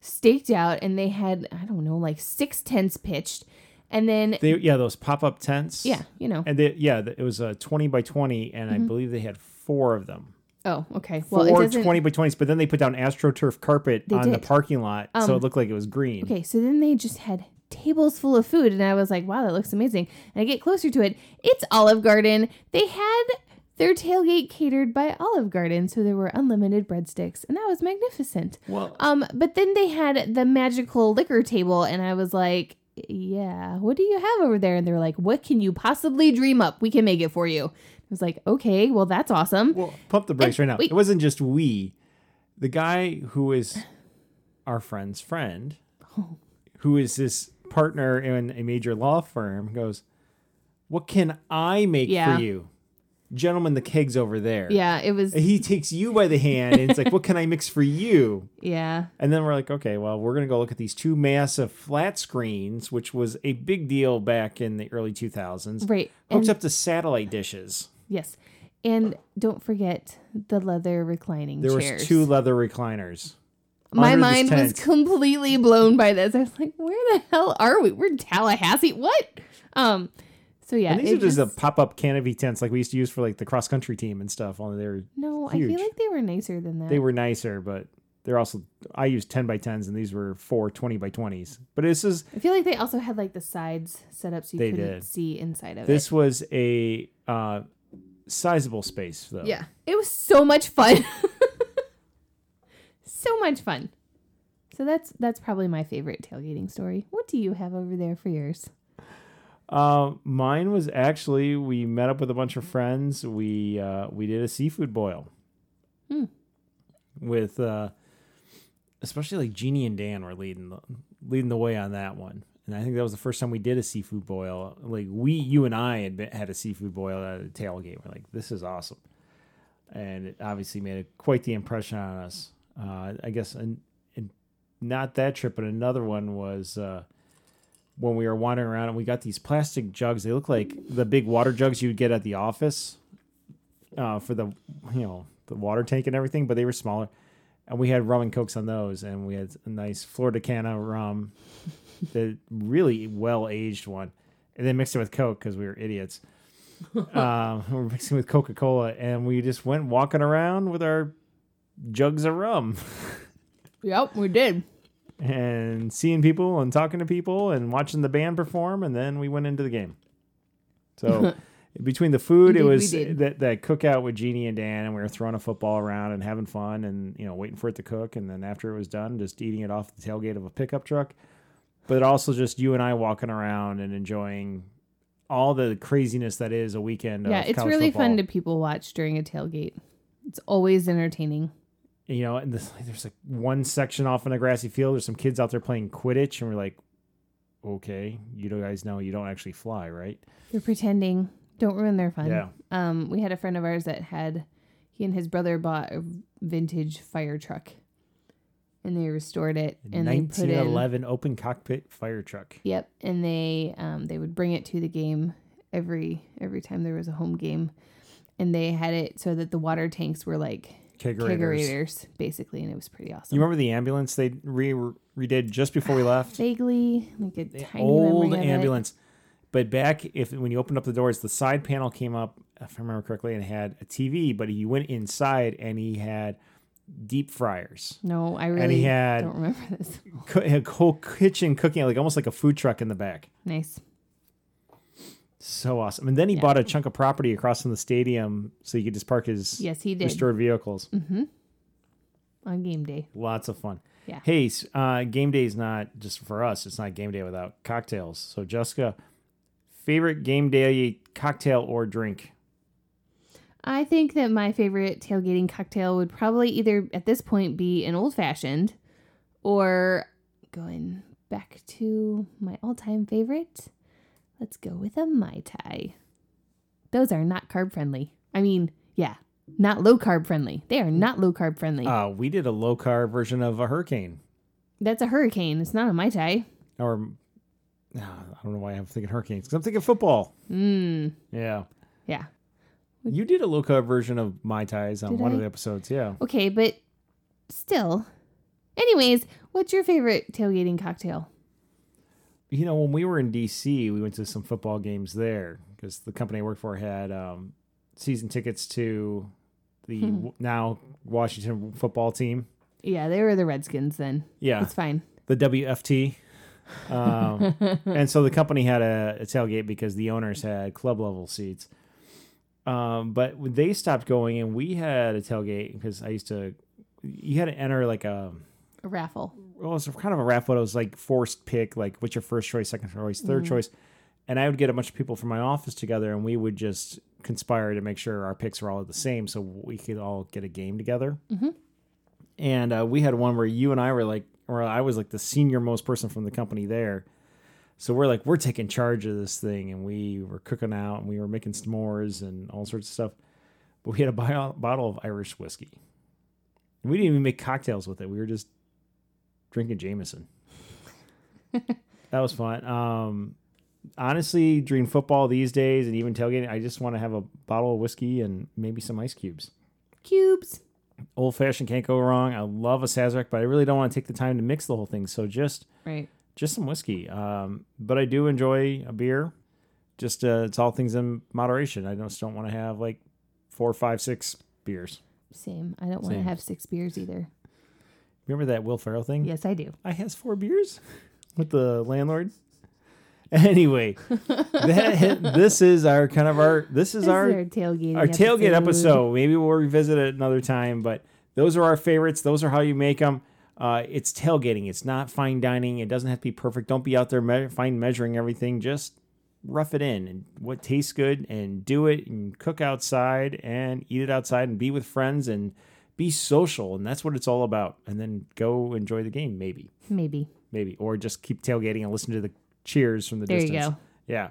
staked out, and they had, I don't know, like six tents pitched. And then... They, yeah, those pop-up tents. Yeah, you know. And they, yeah, it was a twenty by twenty, and mm-hmm. I believe they had four of them. Oh, okay. Well, four it twenty by twenties, but then they put down AstroTurf carpet on did. the parking lot, um, so it looked like it was green. Okay, so then they just had tables full of food, and I was like, wow, that looks amazing. And I get closer to it. It's Olive Garden. They had their tailgate catered by Olive Garden, so there were unlimited breadsticks, and that was magnificent. Well, um, but then they had the magical liquor table, and I was like... yeah, what do you have over there? And they're like, what can you possibly dream up? We can make it for you. I was like, okay, well, that's awesome. Well, pump the brakes and right now. Wait. It wasn't just we. The guy who is our friend's friend, oh. who is this partner in a major law firm, goes, what can I make yeah. for you? Gentlemen, the keg's over there. Yeah, it was. He takes you by the hand and it's like, what can I mix for you? Yeah. And then we're like, okay, well, we're going to go look at these two massive flat screens, which was a big deal back in the early two thousands. Right. Hooked and, up to satellite dishes. Yes. And don't forget the leather reclining there chairs. There was two leather recliners. My mind was completely blown by this. I was like, where the hell are we? We're in Tallahassee. What? Um, so yeah. And these are just the pop-up canopy tents like we used to use for like the cross-country team and stuff. Only they were No, huge. I feel like they were nicer than that. They were nicer, but they're also, I used ten by tens and these were four twenty by twenties. But this is. I feel like they also had like the sides set up so you couldn't did. see inside of this it. This was a uh, sizable space though. Yeah. It was so much fun. So much fun. So that's that's probably my favorite tailgating story. What do you have over there for yours? Uh, mine was actually we met up with a bunch of friends. We uh, we did a seafood boil hmm. with uh, especially like Jeannie and Dan were leading the, leading the way on that one. And I think that was the first time we did a seafood boil. Like we, you and I had been, had a seafood boil at a tailgate. We're like, this is awesome, and it obviously made quite the impression on us. Uh, I guess and not that trip, but another one was uh, when we were wandering around and we got these plastic jugs. They look like the big water jugs you'd get at the office uh, for the, you know, the water tank and everything, but they were smaller. And we had rum and cokes on those, and we had a nice Florida Cana rum, the really well-aged one, and then mixed it with Coke because we were idiots. uh, we were mixing with Coca-Cola, and we just went walking around with our jugs of rum. Yep, we did. And seeing people and talking to people and watching the band perform, and then we went into the game. So between the food, Indeed, it was that that cookout with Jeannie and Dan, and we were throwing a football around and having fun, and you know, waiting for it to cook, and then after it was done, just eating it off the tailgate of a pickup truck. But also just you and I walking around and enjoying all the craziness that is a weekend. Yeah, of it's really football. Fun to people watch during a tailgate. It's always entertaining. You know, and this, there's like one section off in a grassy field. There's some kids out there playing Quidditch, and we're like, okay, you guys know you don't actually fly, right? They're pretending. Don't ruin their fun. Yeah. Um, we had a friend of ours that had, he and his brother bought a vintage fire truck, and they restored it. And nineteen eleven they put in, open cockpit fire truck. Yep, and they um, they would bring it to the game every every time there was a home game. And they had it so that the water tanks were like Kegerators. Kegerators, basically, and it was pretty awesome. You remember the ambulance they re- redid just before we left? Vaguely, like a the tiny old ambulance. It. But back, if when you opened up the doors, the side panel came up, if I remember correctly, and had a T V. But he went inside, and he had deep fryers. No, I really and he had, don't remember this. Co- had a whole kitchen cooking, like almost like a food truck in the back. Nice. So awesome. And then he yeah. bought a chunk of property across from the stadium so he could just park his yes, he did. restored vehicles. Mm-hmm. On game day. Lots of fun. Yeah. Hey, uh, game day is not just for us. It's not game day without cocktails. So, Jessica, favorite game day cocktail or drink? I think that my favorite tailgating cocktail would probably either at this point be an old-fashioned or going back to my all-time favorite... Let's go with a Mai Tai. Those are not carb friendly. I mean, yeah, not low carb friendly. They are not low carb friendly. Uh, we did a low carb version of a hurricane. That's a hurricane. It's not a Mai Tai. Or, uh, I don't know why I'm thinking hurricanes. Because I'm thinking football. Mm. Yeah. Yeah. You did a low carb version of Mai Tais on did one I? of the episodes. Yeah. Okay, but still. Anyways, what's your favorite tailgating cocktail? You know, when we were in D C, we went to some football games there because the company I worked for had um, season tickets to the hmm. w- now Washington football team. Yeah, they were the Redskins then. Yeah. It's fine. The W F T. Um, and so the company had a, a tailgate because the owners had club level seats. Um, but they stopped going and we had a tailgate because I used to, you had to enter like a... A raffle. Well, it was kind of a raffle. It was like forced pick, like what's your first choice, second choice, third mm. choice. And I would get a bunch of people from my office together and we would just conspire to make sure our picks were all the same so we could all get a game together. Mm-hmm. And uh, we had one where you and I were like, or I was like the senior most person from the company there. So we're like, we're taking charge of this thing. And we were cooking out and we were making s'mores and all sorts of stuff. But we had a bio- bottle of Irish whiskey. And we didn't even make cocktails with it. We were just drinking Jameson. That was fun. Um, honestly, during football these days and even tailgating, I just want to have a bottle of whiskey and maybe some ice cubes. Cubes. Old fashioned can't go wrong. I love a Sazerac, but I really don't want to take the time to mix the whole thing. So just right. just some whiskey. Um, but I do enjoy a beer. Just uh, it's all things in moderation. I just don't want to have like four, five, six beers. Same. I don't want Same. to have six beers either. Remember that Will Ferrell thing? Yes, I do. I has four beers with the landlord. Anyway, that, this is our kind of our this is this our, our tailgate our episode. tailgate episode. Maybe we'll revisit it another time, but those are our favorites. Those are how you make them. Uh, it's tailgating. It's not fine dining. It doesn't have to be perfect. Don't be out there me- fine measuring everything. Just rough it in and what tastes good, and do it and cook outside and eat it outside and be with friends and be social, and that's what it's all about. And then go enjoy the game, maybe, maybe, maybe, or just keep tailgating and listen to the. Cheers from the there distance. There you go. Yeah.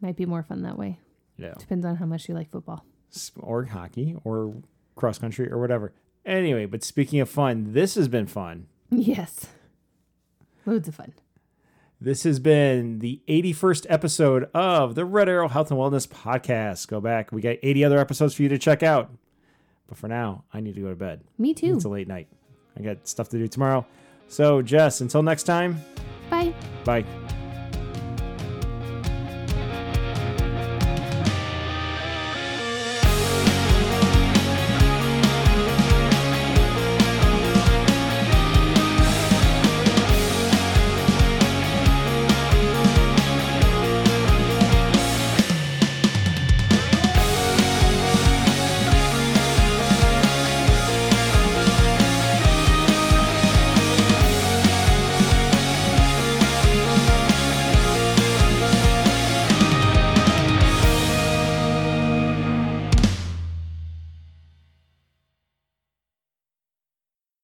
Might be more fun that way. Yeah. Depends on how much you like football. Or hockey or cross country or whatever. Anyway, but speaking of fun, this has been fun. Yes. Loads of fun. This has been the eighty-first episode of the Red Arrow Health and Wellness Podcast. Go back. We got eighty other episodes for you to check out. But for now, I need to go to bed. Me too. It's a late night. I got stuff to do tomorrow. So, Jess, until next time. Bye. Bye.